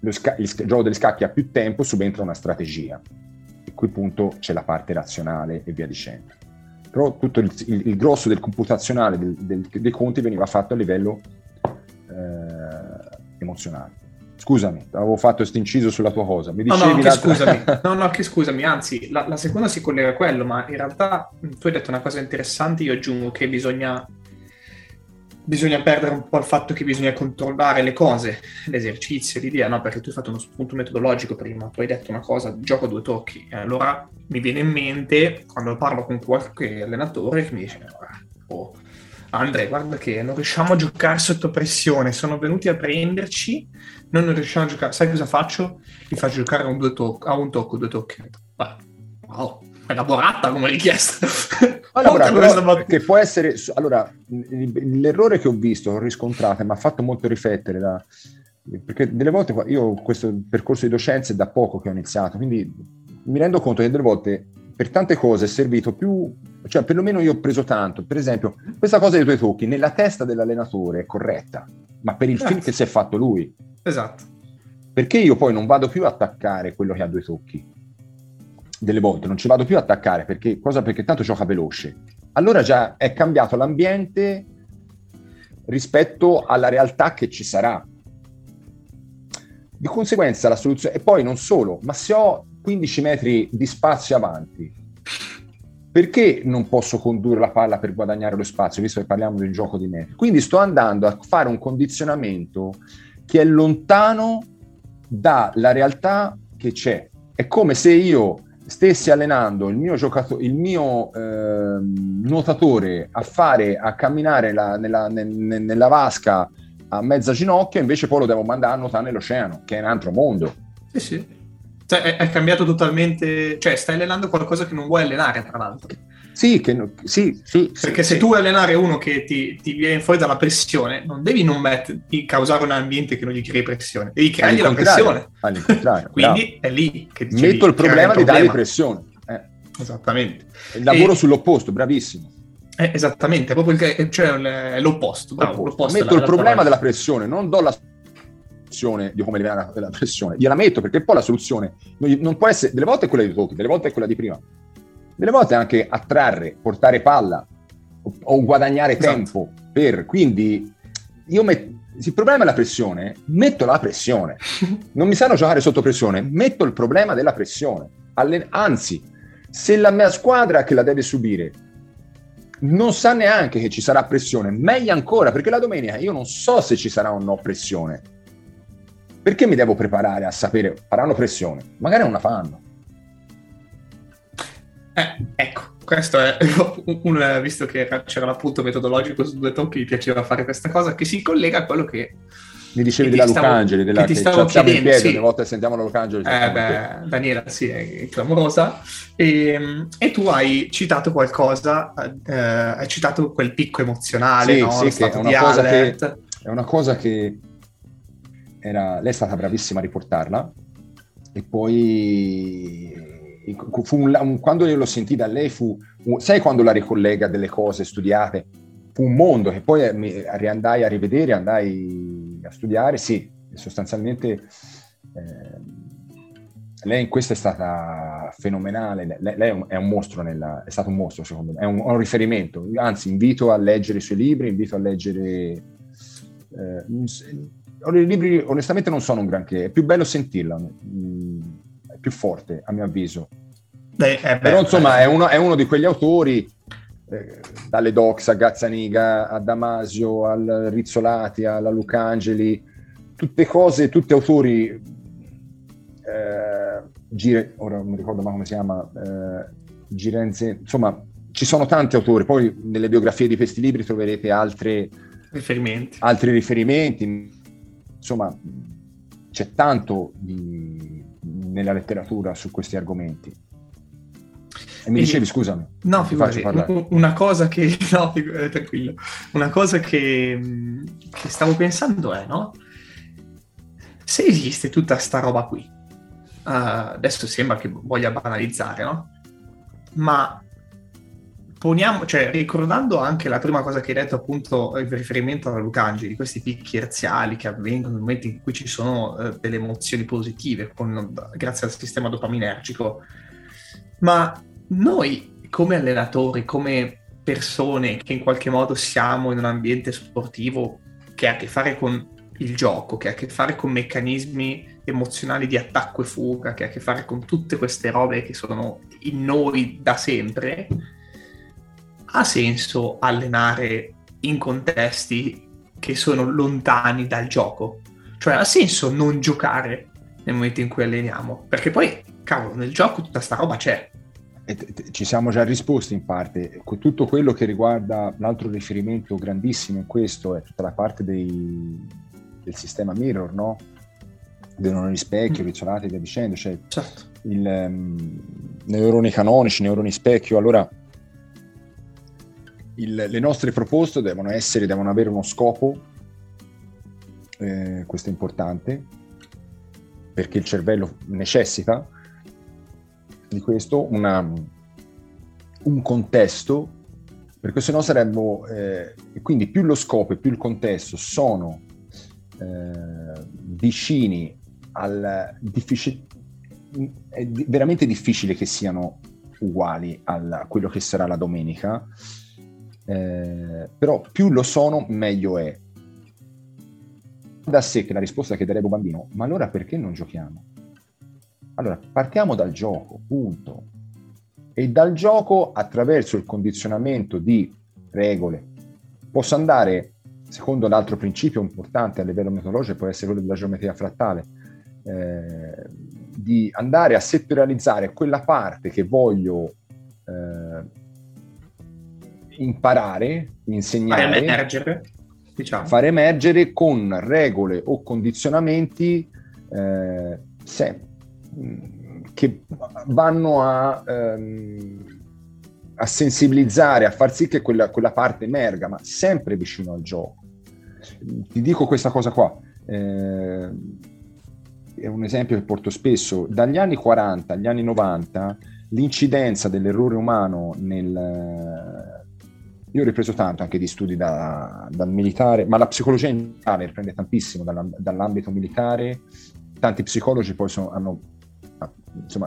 il gioco degli scacchi ha più tempo, subentra una strategia, in cui punto c'è la parte razionale e via dicendo, però tutto il grosso del computazionale dei conti veniva fatto a livello emozionale. Scusami, avevo fatto questo inciso sulla tua cosa, mi dicevi? No, scusami, anzi la seconda si collega a quello, ma in realtà tu hai detto una cosa interessante, io aggiungo che bisogna perdere un po' il fatto che bisogna controllare le cose, l'esercizio, l'idea, no? Perché tu hai fatto uno spunto metodologico prima, tu hai detto una cosa, gioco a due tocchi. Allora mi viene in mente, quando parlo con qualche allenatore, che mi dice, oh, Andrea, guarda che non riusciamo a giocare sotto pressione, sono venuti a prenderci, noi non riusciamo a giocare, sai cosa faccio? Li faccio giocare a un tocco, due tocchi. Wow, è elaborata come richiesta. Allora, che può essere, allora, l'errore che ho visto, ho riscontrato, mi ha fatto molto riflettere, perché delle volte io questo percorso di docenza è da poco che ho iniziato, quindi mi rendo conto che delle volte per tante cose è servito più, cioè perlomeno io ho preso tanto, per esempio questa cosa dei tuoi tocchi nella testa dell'allenatore è corretta, ma per il film che si è fatto lui, esatto, perché io poi non vado più a attaccare quello che ha due tocchi, delle volte non ci vado più ad attaccare perché tanto gioca veloce, allora già è cambiato l'ambiente rispetto alla realtà che ci sarà, di conseguenza la soluzione. E poi non solo, ma se ho 15 metri di spazio avanti, perché non posso condurre la palla per guadagnare lo spazio, visto che parliamo di un gioco di metri? Quindi sto andando a fare un condizionamento che è lontano dalla realtà che c'è. È come se io stessi allenando il mio nuotatore a camminare nella vasca a mezza ginocchia, invece poi lo devo mandare a nuotare nell'oceano, che è un altro mondo. Sì, sì. Cioè, è cambiato totalmente, cioè stai allenando qualcosa che non vuoi allenare, tra l'altro. Sì, perché se tu vuoi allenare uno che ti viene fuori dalla pressione, non devi non causare un ambiente che non gli crei pressione, devi creargli la pressione. All'incontrario. Quindi bravo. È lì che metto il problema di dargli pressione. Esattamente. Il lavoro sull'opposto, bravissimo. Esattamente, proprio cioè l'opposto. Bravo, l'opposto. Metto il problema della pressione, non do la di come elevare la pressione, gliela metto, perché poi la soluzione non può essere, delle volte è quella di tocchi, delle volte è quella di prima, delle volte anche attrarre, portare palla o guadagnare tempo per, quindi io il problema è la pressione, metto la pressione, non mi sanno giocare sotto pressione, metto il problema della pressione, anzi se la mia squadra che la deve subire non sa neanche che ci sarà pressione, meglio ancora, perché la domenica io non so se ci sarà o no pressione. Perché mi devo preparare a sapere, faranno pressione? Magari non la fanno. Ecco, questo è un visto che c'era l'appunto metodologico su due tocchi, mi piaceva fare questa cosa, che si collega a quello che mi dicevi della Lucangeli, che ti stavo chiedendo, sì. Ogni volta che sentiamo la Lucangeli. Daniela, sì, è clamorosa. E tu hai citato qualcosa, hai citato quel picco emozionale, sì, no? Sì, che è una cosa che lei è stata bravissima a riportarla, e poi quando io lo sentii da lei sai quando la ricollega delle cose studiate, fu un mondo che poi mi riandai a rivedere, andai a studiare, sì, sostanzialmente lei in questo è stata fenomenale, lei è un mostro, è stato un mostro secondo me, è un riferimento, anzi invito a leggere i suoi libri, invito a leggere... i libri onestamente non sono un granché, è più bello sentirla, è più forte a mio avviso. Però insomma è uno di quegli autori, dalle Dox a Gazzaniga, a Damasio, al Rizzolatti, alla Lucangeli, tutte cose, tutti autori, ora non mi ricordo mai come si chiama, Girenze, insomma ci sono tanti autori, poi nelle biografie di questi libri troverete altri riferimenti, insomma c'è tanto nella letteratura su questi argomenti. E mi dicevi, scusami, no, figurati, una cosa che stavo pensando è, no, se esiste tutta sta roba qui, adesso sembra che voglia banalizzare, no, ma poniamo, cioè, ricordando anche la prima cosa che hai detto, appunto, il riferimento alla Lucangeli, questi picchi erziali che avvengono nel momento in cui ci sono delle emozioni positive grazie al sistema dopaminergico, ma noi come allenatori, come persone che in qualche modo siamo in un ambiente sportivo che ha a che fare con il gioco, che ha a che fare con meccanismi emozionali di attacco e fuga, che ha a che fare con tutte queste robe che sono in noi da sempre, ha senso allenare in contesti che sono lontani dal gioco? Cioè, ha senso non giocare nel momento in cui alleniamo? Perché poi, cavolo, nel gioco tutta sta roba c'è. Ci siamo già risposti in parte. Tutto quello che riguarda, l'altro riferimento grandissimo in questo è tutta la parte del sistema mirror, no? Del non rispecchio, Rizzolatti e via dicendo. Cioè, certo. Neuroni canonici, neuroni specchio, allora... Le nostre proposte devono avere uno scopo, questo è importante, perché il cervello necessita di questo, un contesto, perché sennò saremmo, quindi più lo scopo e più il contesto sono vicini al difficile, è veramente difficile che siano uguali a quello che sarà la domenica. Però più lo sono, meglio è. Da sé che la risposta che darebbe un bambino, ma allora perché non giochiamo? Allora partiamo dal gioco, punto. E dal gioco, attraverso il condizionamento di regole, posso andare, secondo l'altro principio importante a livello metodologico, può essere quello della geometria frattale, di andare a settorializzare quella parte che voglio imparare, insegnare, fare emergere con regole o condizionamenti che vanno a sensibilizzare, a far sì che quella parte emerga, ma sempre vicino al gioco. Ti dico questa cosa qua, è un esempio che porto spesso. Dagli anni 40 agli anni 90 l'incidenza dell'errore umano io ho ripreso tanto anche di studi dal militare, ma la psicologia in generale riprende tantissimo dall'ambito militare. Tanti psicologi poi quando si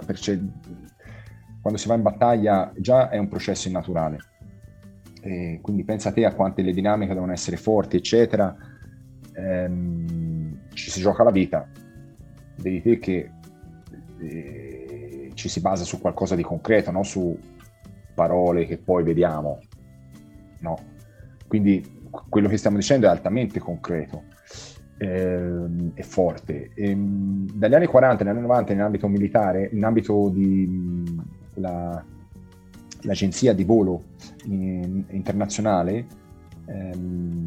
va in battaglia già è un processo innaturale. E quindi pensa te a quante le dinamiche devono essere forti, eccetera. Ci si gioca la vita. Vedi te che ci si basa su qualcosa di concreto, non su parole che poi vediamo. No, quindi quello che stiamo dicendo è altamente concreto e forte. Dagli anni 40 agli anni 90 in ambito militare, in ambito di l'agenzia di volo internazionale,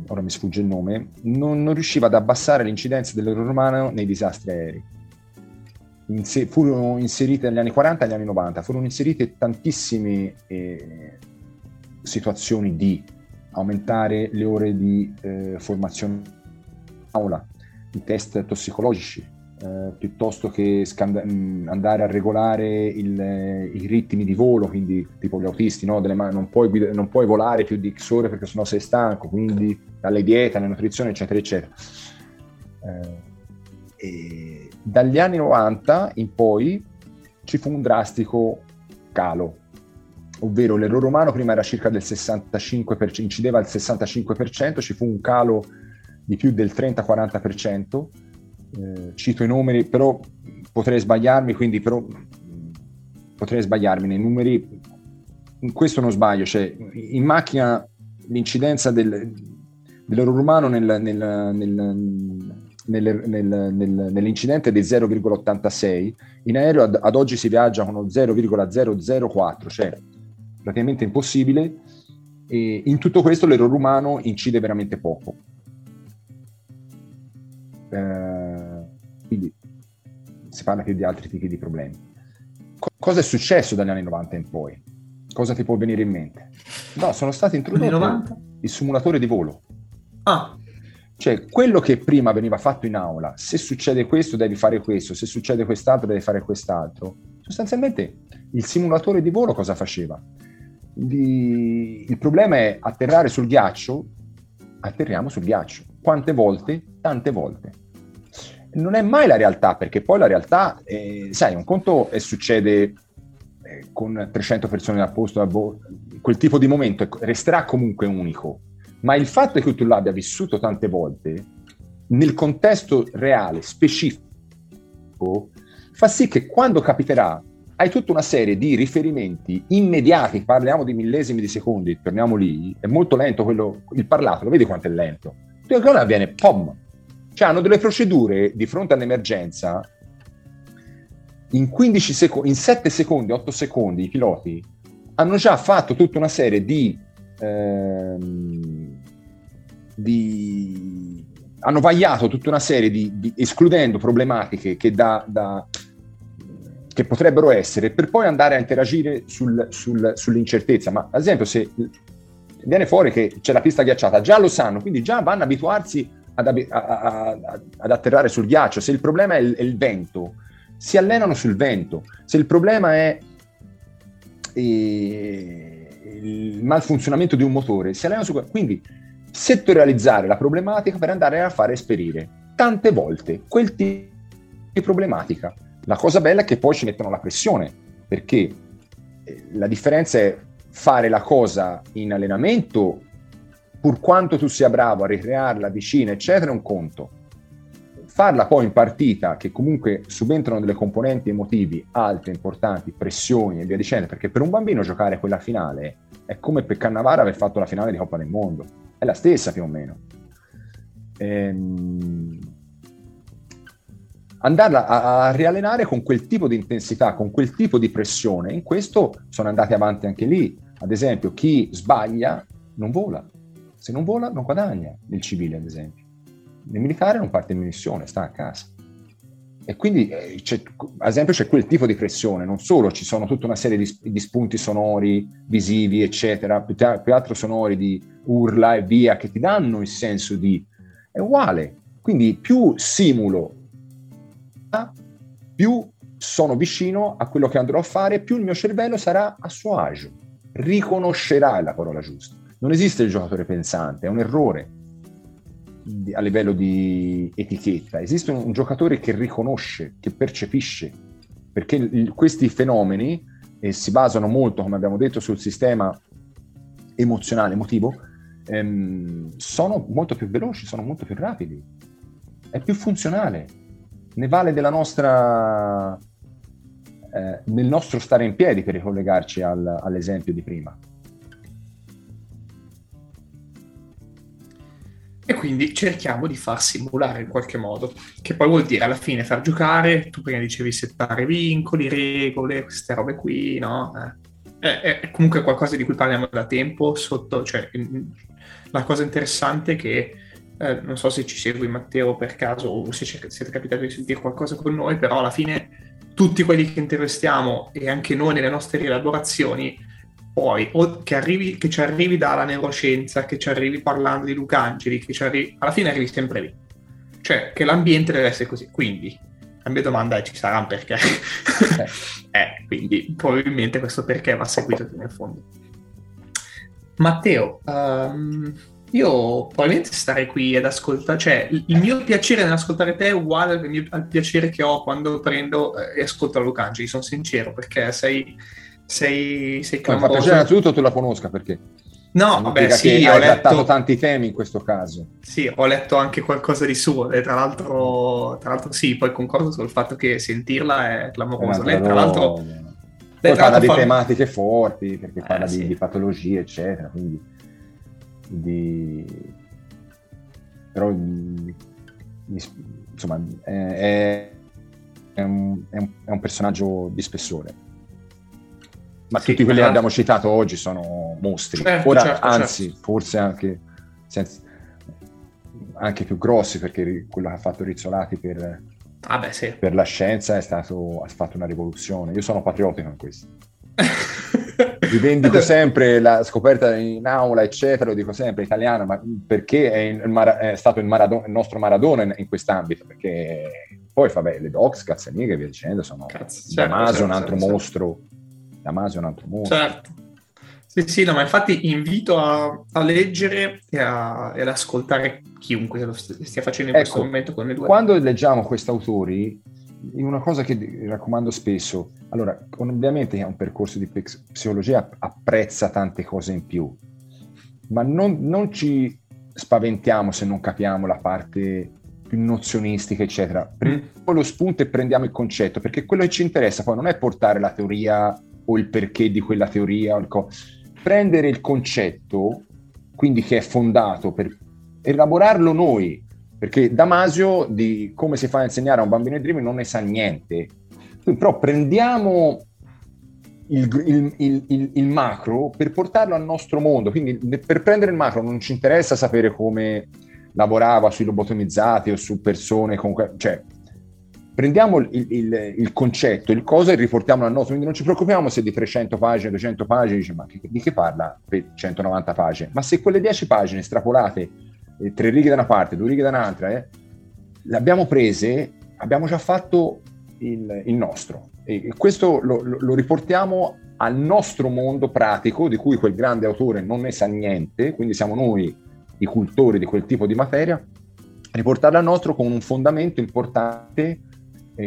ora mi sfugge il nome, non riusciva ad abbassare l'incidenza dell'errore umano nei disastri aerei. Furono inserite negli anni 40 agli anni 90, furono inserite tantissime situazioni di aumentare le ore di formazione aula, i test tossicologici, piuttosto che andare a regolare i ritmi di volo, quindi tipo gli autisti, no? Non puoi volare più di X ore perché sennò sei stanco, quindi dalle diete, alla nutrizione, eccetera, eccetera. E dagli anni 90 in poi ci fu un drastico calo, ovvero l'errore umano prima era circa del 65%, incideva al 65%, ci fu un calo di più del 30-40%, cito i numeri, però potrei sbagliarmi nei numeri, in questo non sbaglio, cioè in macchina l'incidenza dell'errore umano nell'incidente di 0,86, in aereo ad oggi si viaggia con uno 0,004, cioè praticamente impossibile, e in tutto questo l'errore umano incide veramente poco. Quindi si parla più di altri tipi di problemi. Cosa è successo dagli anni 90 in poi? Cosa ti può venire in mente? No, sono stati introdotti i simulatori di volo. Ah. Cioè, quello che prima veniva fatto in aula, se succede questo devi fare questo, se succede quest'altro devi fare quest'altro. Sostanzialmente il simulatore di volo cosa faceva? Il problema è atterrare sul ghiaccio, atterriamo sul ghiaccio. Quante volte? Tante volte. Non è mai la realtà, perché poi la realtà, sai, un conto succede con 300 persone al posto, quel tipo di momento resterà comunque unico. Ma il fatto è che tu l'abbia vissuto tante volte, nel contesto reale, specifico, fa sì che quando capiterà, hai tutta una serie di riferimenti immediati, parliamo di millesimi di secondi, torniamo lì, è molto lento quello, il parlato, lo vedi quanto è lento? Allora avviene, pom! Cioè hanno delle procedure di fronte all'emergenza, in 15 secondi, in 7 secondi, 8 secondi, i piloti hanno già fatto tutta una serie di hanno vagliato tutta una serie di escludendo problematiche che potrebbero essere, per poi andare a interagire sull'incertezza. Ma ad esempio, se viene fuori che c'è la pista ghiacciata, già lo sanno, quindi già vanno a abituarsi ad atterrare sul ghiaccio. Se il problema è il vento, si allenano sul vento. Se il problema è il malfunzionamento di un motore, si allenano su quello. Quindi settorializzare la problematica per andare a fare esperire tante volte quel tipo di problematica. La cosa bella è che poi ci mettono la pressione, perché la differenza è fare la cosa in allenamento, pur quanto tu sia bravo a ricrearla vicina eccetera, è un conto. Farla poi in partita, che comunque subentrano delle componenti emotivi altre, importanti, pressioni e via dicendo, perché per un bambino giocare quella finale è come per Cannavaro aver fatto la finale di Coppa del Mondo, è la stessa più o meno. Andarla a riallenare con quel tipo di intensità, con quel tipo di pressione, in questo sono andati avanti anche lì. Ad esempio, chi sbaglia non vola, se non vola non guadagna, nel civile ad esempio. Nel militare non parte in missione, sta a casa. E quindi, ad esempio, c'è quel tipo di pressione. Non solo, ci sono tutta una serie di spunti sonori, visivi, eccetera, più che altro sonori di urla e via, che ti danno il senso di... è uguale. Quindi più simulo, più sono vicino a quello che andrò a fare, più il mio cervello sarà a suo agio. Riconoscerà la parola giusta. Non esiste il giocatore pensante, è un errore. A livello di etichetta esiste un giocatore che riconosce, che percepisce, perché questi fenomeni si basano molto, come abbiamo detto, sul sistema emozionale, emotivo, sono molto più veloci, sono molto più rapidi, è più funzionale, ne vale della nostra nel nostro stare in piedi, per ricollegarci all'esempio di prima. E quindi cerchiamo di far simulare in qualche modo, che poi vuol dire alla fine far giocare. Tu prima dicevi settare vincoli, regole, queste robe qui, no? È comunque qualcosa di cui parliamo da tempo sotto, cioè la cosa interessante è che non so se ci segui Matteo per caso o se siete capitati di sentire qualcosa con noi, però alla fine tutti quelli che intervistiamo e anche noi nelle nostre rielaborazioni, poi o che ci arrivi dalla neuroscienza, che ci arrivi parlando di Lucangeli, che ci arrivi, alla fine arrivi sempre lì. Cioè che l'ambiente deve essere così. Quindi la mia domanda è: ci sarà un perché? Quindi probabilmente questo perché va seguito fino in fondo. Matteo, io probabilmente starei qui ad ascoltare, cioè il mio piacere nell'ascoltare te è uguale al piacere che ho quando prendo e ascolto Lucangeli, sono sincero, perché sei clamoroso. Ma piacere innanzitutto tu la conosca, perché no, vabbè, sì, ho trattato tanti temi in questo caso. Sì, ho letto anche qualcosa di suo, e tra l'altro sì, poi concordo sul fatto che sentirla è clamoroso. Lei tra l'altro parla di tematiche forti, perché parla di patologie, eccetera, quindi però insomma è un personaggio di spessore. Ma sì, tutti quelli che abbiamo citato oggi sono mostri. Certo. Forse anche più grossi, perché quello che ha fatto Rizzolatti per la scienza ha fatto una rivoluzione. Io sono patriottico in questo. Rivendico sempre la scoperta in aula, eccetera, lo dico sempre, italiano, ma perché è stato il nostro Maradona in quest'ambito, perché poi le Docs, Gazzaniga e via dicendo sono Damasio, un altro mostro. Damasio è un altro mostro. Certo. Sì, no, ma infatti invito a leggere e ad ascoltare chiunque lo stia facendo in questo momento con le due. Quando leggiamo questi autori, una cosa che raccomando spesso, allora, ovviamente è un percorso di psicologia, apprezza tante cose in più, ma non ci spaventiamo se non capiamo la parte più nozionistica, eccetera. Prendiamo lo spunto e prendiamo il concetto, perché quello che ci interessa poi non è portare la teoria o il perché di quella teoria, prendere il concetto, quindi che è fondato, per elaborarlo noi, perché Damasio di come si fa a insegnare a un bambino il dribbling non ne sa niente. Quindi, però prendiamo il macro per portarlo al nostro mondo, quindi per prendere il macro non ci interessa sapere come lavorava sui lobotomizzati o su persone con... cioè prendiamo il concetto, il cosa e riportiamolo al nostro, quindi non ci preoccupiamo se di 300 pagine, 200 pagine, dice, ma di che parla per 190 pagine? Ma se quelle 10 pagine estrapolate, 3 righe da una parte, 2 righe da un'altra, le abbiamo prese, abbiamo già fatto il nostro. E questo lo riportiamo al nostro mondo pratico, di cui quel grande autore non ne sa niente, quindi siamo noi i cultori di quel tipo di materia, riportarla al nostro con un fondamento importante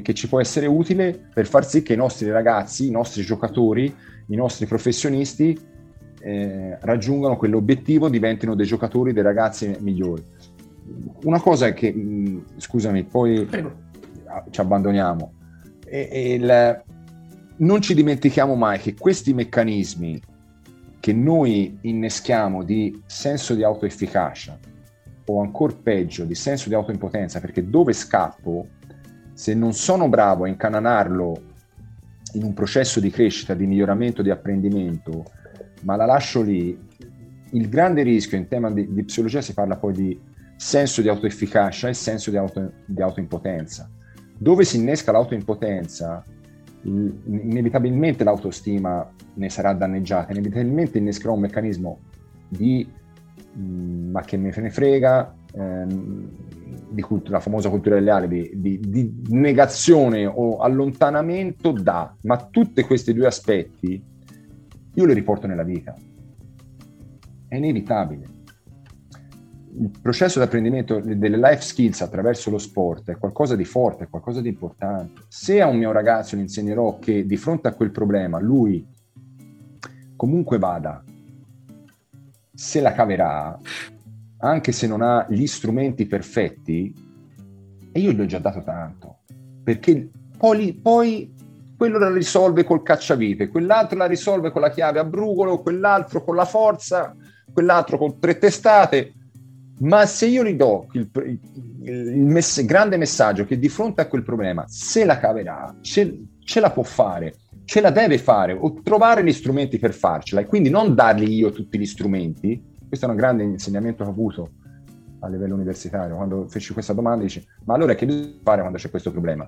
che ci può essere utile per far sì che i nostri ragazzi, i nostri giocatori, i nostri professionisti raggiungano quell'obiettivo, diventino dei giocatori, dei ragazzi migliori. Una cosa che, scusami, poi ci abbandoniamo, non ci dimentichiamo mai che questi meccanismi che noi inneschiamo di senso di autoefficacia o ancora peggio di senso di autoimpotenza, perché dove scappo se non sono bravo a incananarlo in un processo di crescita, di miglioramento, di apprendimento, ma la lascio lì, il grande rischio in tema di psicologia si parla poi di senso di autoefficacia e senso di autoimpotenza. Dove si innesca l'autoimpotenza, inevitabilmente l'autostima ne sarà danneggiata, inevitabilmente innescherò un meccanismo di ma che me ne frega, la famosa cultura delle alibi, di negazione o allontanamento da, ma tutti questi due aspetti io li riporto nella vita, è inevitabile. Il processo di apprendimento delle life skills attraverso lo sport è qualcosa di forte, è qualcosa di importante. Se a un mio ragazzo gli insegnerò che di fronte a quel problema lui comunque vada se la caverà, anche se non ha gli strumenti perfetti, e io gli ho già dato tanto, perché poi quello la risolve col cacciavite, quell'altro la risolve con la chiave a brugolo, quell'altro con la forza, quell'altro con 3 testate, ma se io gli do il grande messaggio che di fronte a quel problema se la caverà, ce la può fare, ce la deve fare o trovare gli strumenti per farcela, e quindi non dargli io tutti gli strumenti. Questo è un grande insegnamento che ho avuto a livello universitario. Quando feci questa domanda dice, ma allora che bisogna fare quando c'è questo problema?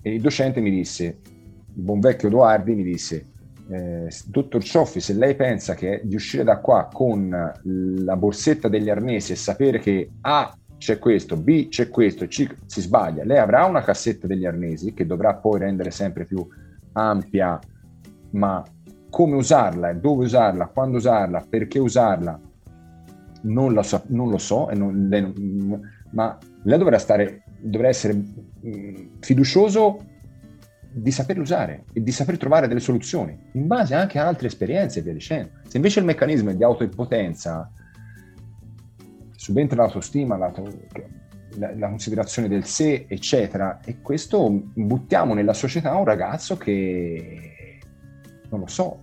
E il docente mi disse, il buon vecchio Duardi mi disse, dottor Cioffi, se lei pensa che di uscire da qua con la borsetta degli arnesi e sapere che A c'è questo, B c'è questo, C, si sbaglia, lei avrà una cassetta degli arnesi che dovrà poi rendere sempre più ampia, ma come usarla, dove usarla, quando usarla, perché usarla, non lo so, ma lei dovrà essere fiducioso di saperlo usare e di saper trovare delle soluzioni in base anche a altre esperienze e via dicendo. Se invece il meccanismo è di autoimpotenza, subentra l'autostima, la considerazione del sé, eccetera, e questo buttiamo nella società un ragazzo che non lo so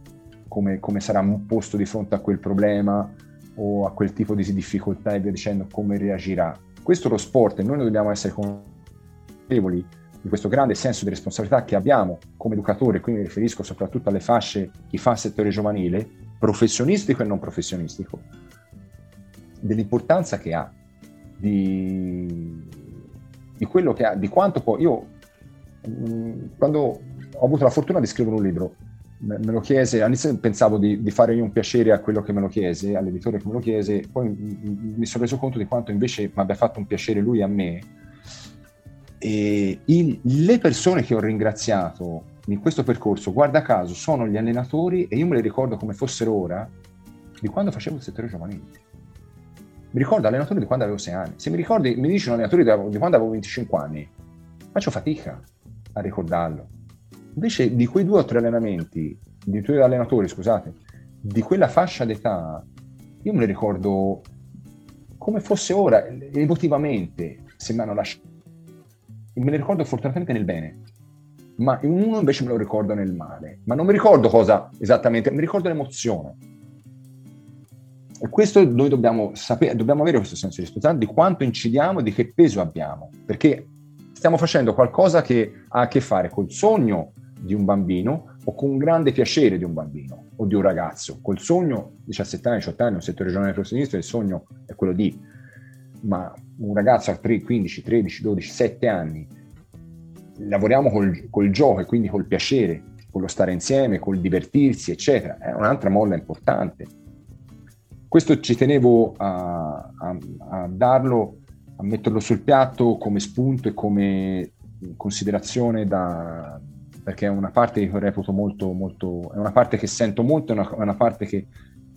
come sarà posto di fronte a quel problema o a quel tipo di difficoltà e via dicendo, come reagirà. Questo è lo sport e noi dobbiamo essere consapevoli di questo grande senso di responsabilità che abbiamo come educatori, quindi mi riferisco soprattutto alle fasce, chi fa il settore giovanile, professionistico e non professionistico, dell'importanza che ha, di quello che ha, di quanto può. Io, quando ho avuto la fortuna di scrivere un libro, me lo chiese, all'inizio pensavo di fare io un piacere a quello che me lo chiese, all'editore che me lo chiese, poi mi sono reso conto di quanto invece mi abbia fatto un piacere lui a me. E le persone che ho ringraziato in questo percorso, guarda caso, sono gli allenatori, e io me le ricordo come fossero ora, di quando facevo il settore giovanile. Mi ricordo allenatori di quando avevo 6 anni. Se mi dici un allenatore di quando avevo 25 anni, faccio fatica a ricordarlo. Invece di quei 2 o 3 allenamenti, di 2 allenatori, scusate, di quella fascia d'età, io me le ricordo come fosse ora, emotivamente, se mi hanno lasciato. Me ne ricordo fortunatamente nel bene, ma uno invece me lo ricordo nel male, ma non mi ricordo cosa esattamente, mi ricordo l'emozione. E questo noi dobbiamo sapere, dobbiamo avere questo senso di responsabilità, di quanto incidiamo, di che peso abbiamo, perché stiamo facendo qualcosa che ha a che fare col sogno di un bambino o con un grande piacere di un bambino o di un ragazzo. Col sogno, 17 anni, 18 anni, un settore giovanile professionistico, il sogno è quello di, ma un ragazzo a 3, 15, 13, 12, 7 anni, lavoriamo col gioco e quindi col piacere, con lo stare insieme, col divertirsi, eccetera, è un'altra molla importante. Questo ci tenevo a darlo, a metterlo sul piatto come spunto e come considerazione, perché è una parte che reputo molto, molto, è una parte che sento molto, è una parte che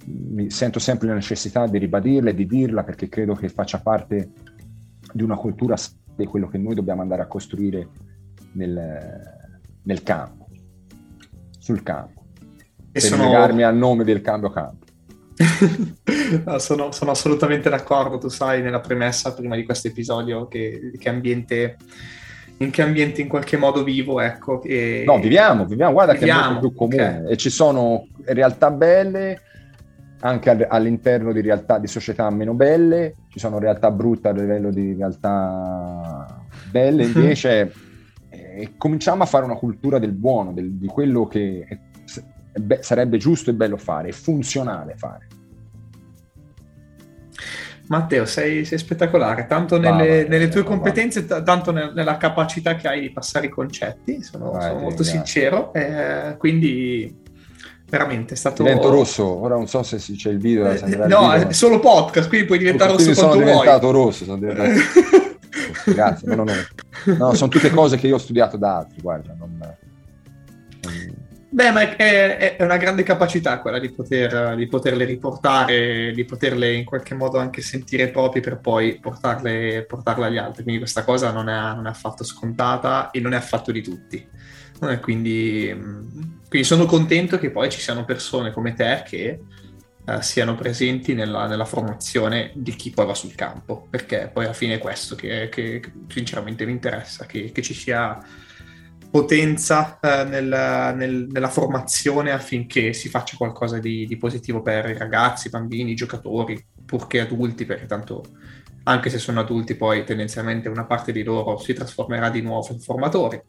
mi sento sempre la necessità di ribadirla e di dirla, perché credo che faccia parte di una cultura, di quello che noi dobbiamo andare a costruire nel campo, sul campo, e per negarmi al nome del cambio campo. No, sono assolutamente d'accordo. Tu sai, nella premessa prima di questo episodio, in che ambiente in qualche modo vivo, ecco. No, viviamo, guarda, che è molto più comune, okay. E ci sono realtà belle anche all'interno di realtà, di società meno belle, ci sono realtà brutte a livello di realtà belle, invece cominciamo a fare una cultura del buono, di quello che sarebbe giusto e bello fare, funzionale fare. Matteo, sei spettacolare, tanto nelle tue competenze, tanto nella capacità che hai di passare i concetti, sono molto sincero, quindi... veramente è stato... Divento rosso, ora non so se c'è il video. No, è solo podcast, quindi puoi diventare rosso quanto vuoi. Sono diventato rosso. Grazie, no, sono tutte cose che io ho studiato da altri, guarda. Beh, ma è una grande capacità quella di poterle riportare, di poterle in qualche modo anche sentire proprie, per poi portarle agli altri. Quindi questa cosa non è affatto scontata e non è affatto di tutti. Quindi sono contento che poi ci siano persone come te che siano presenti nella formazione di chi poi va sul campo, perché poi alla fine è questo che sinceramente mi interessa, che ci sia potenza nella formazione, affinché si faccia qualcosa di positivo per i ragazzi, i bambini, i giocatori, purché adulti, perché tanto anche se sono adulti poi tendenzialmente una parte di loro si trasformerà di nuovo in formatori,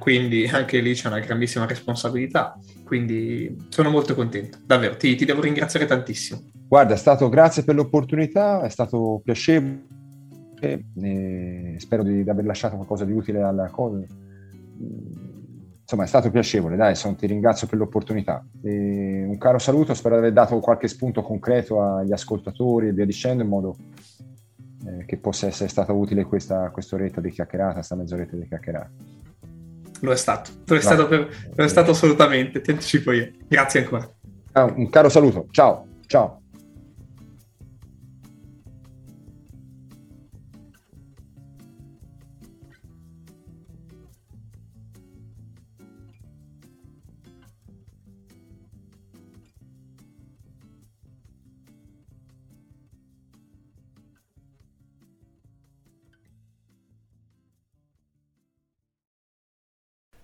quindi anche lì c'è una grandissima responsabilità, quindi sono molto contento, davvero, ti devo ringraziare tantissimo. Guarda, grazie per l'opportunità, è stato piacevole, spero di aver lasciato qualcosa di utile alla cosa, insomma è stato piacevole, dai, ti ringrazio per l'opportunità, un caro saluto, spero di aver dato qualche spunto concreto agli ascoltatori e via dicendo, in modo che possa essere stata utile questa mezz'oretta di chiacchierata. Lo è stato assolutamente, ti anticipo io, grazie ancora. Un caro saluto, ciao.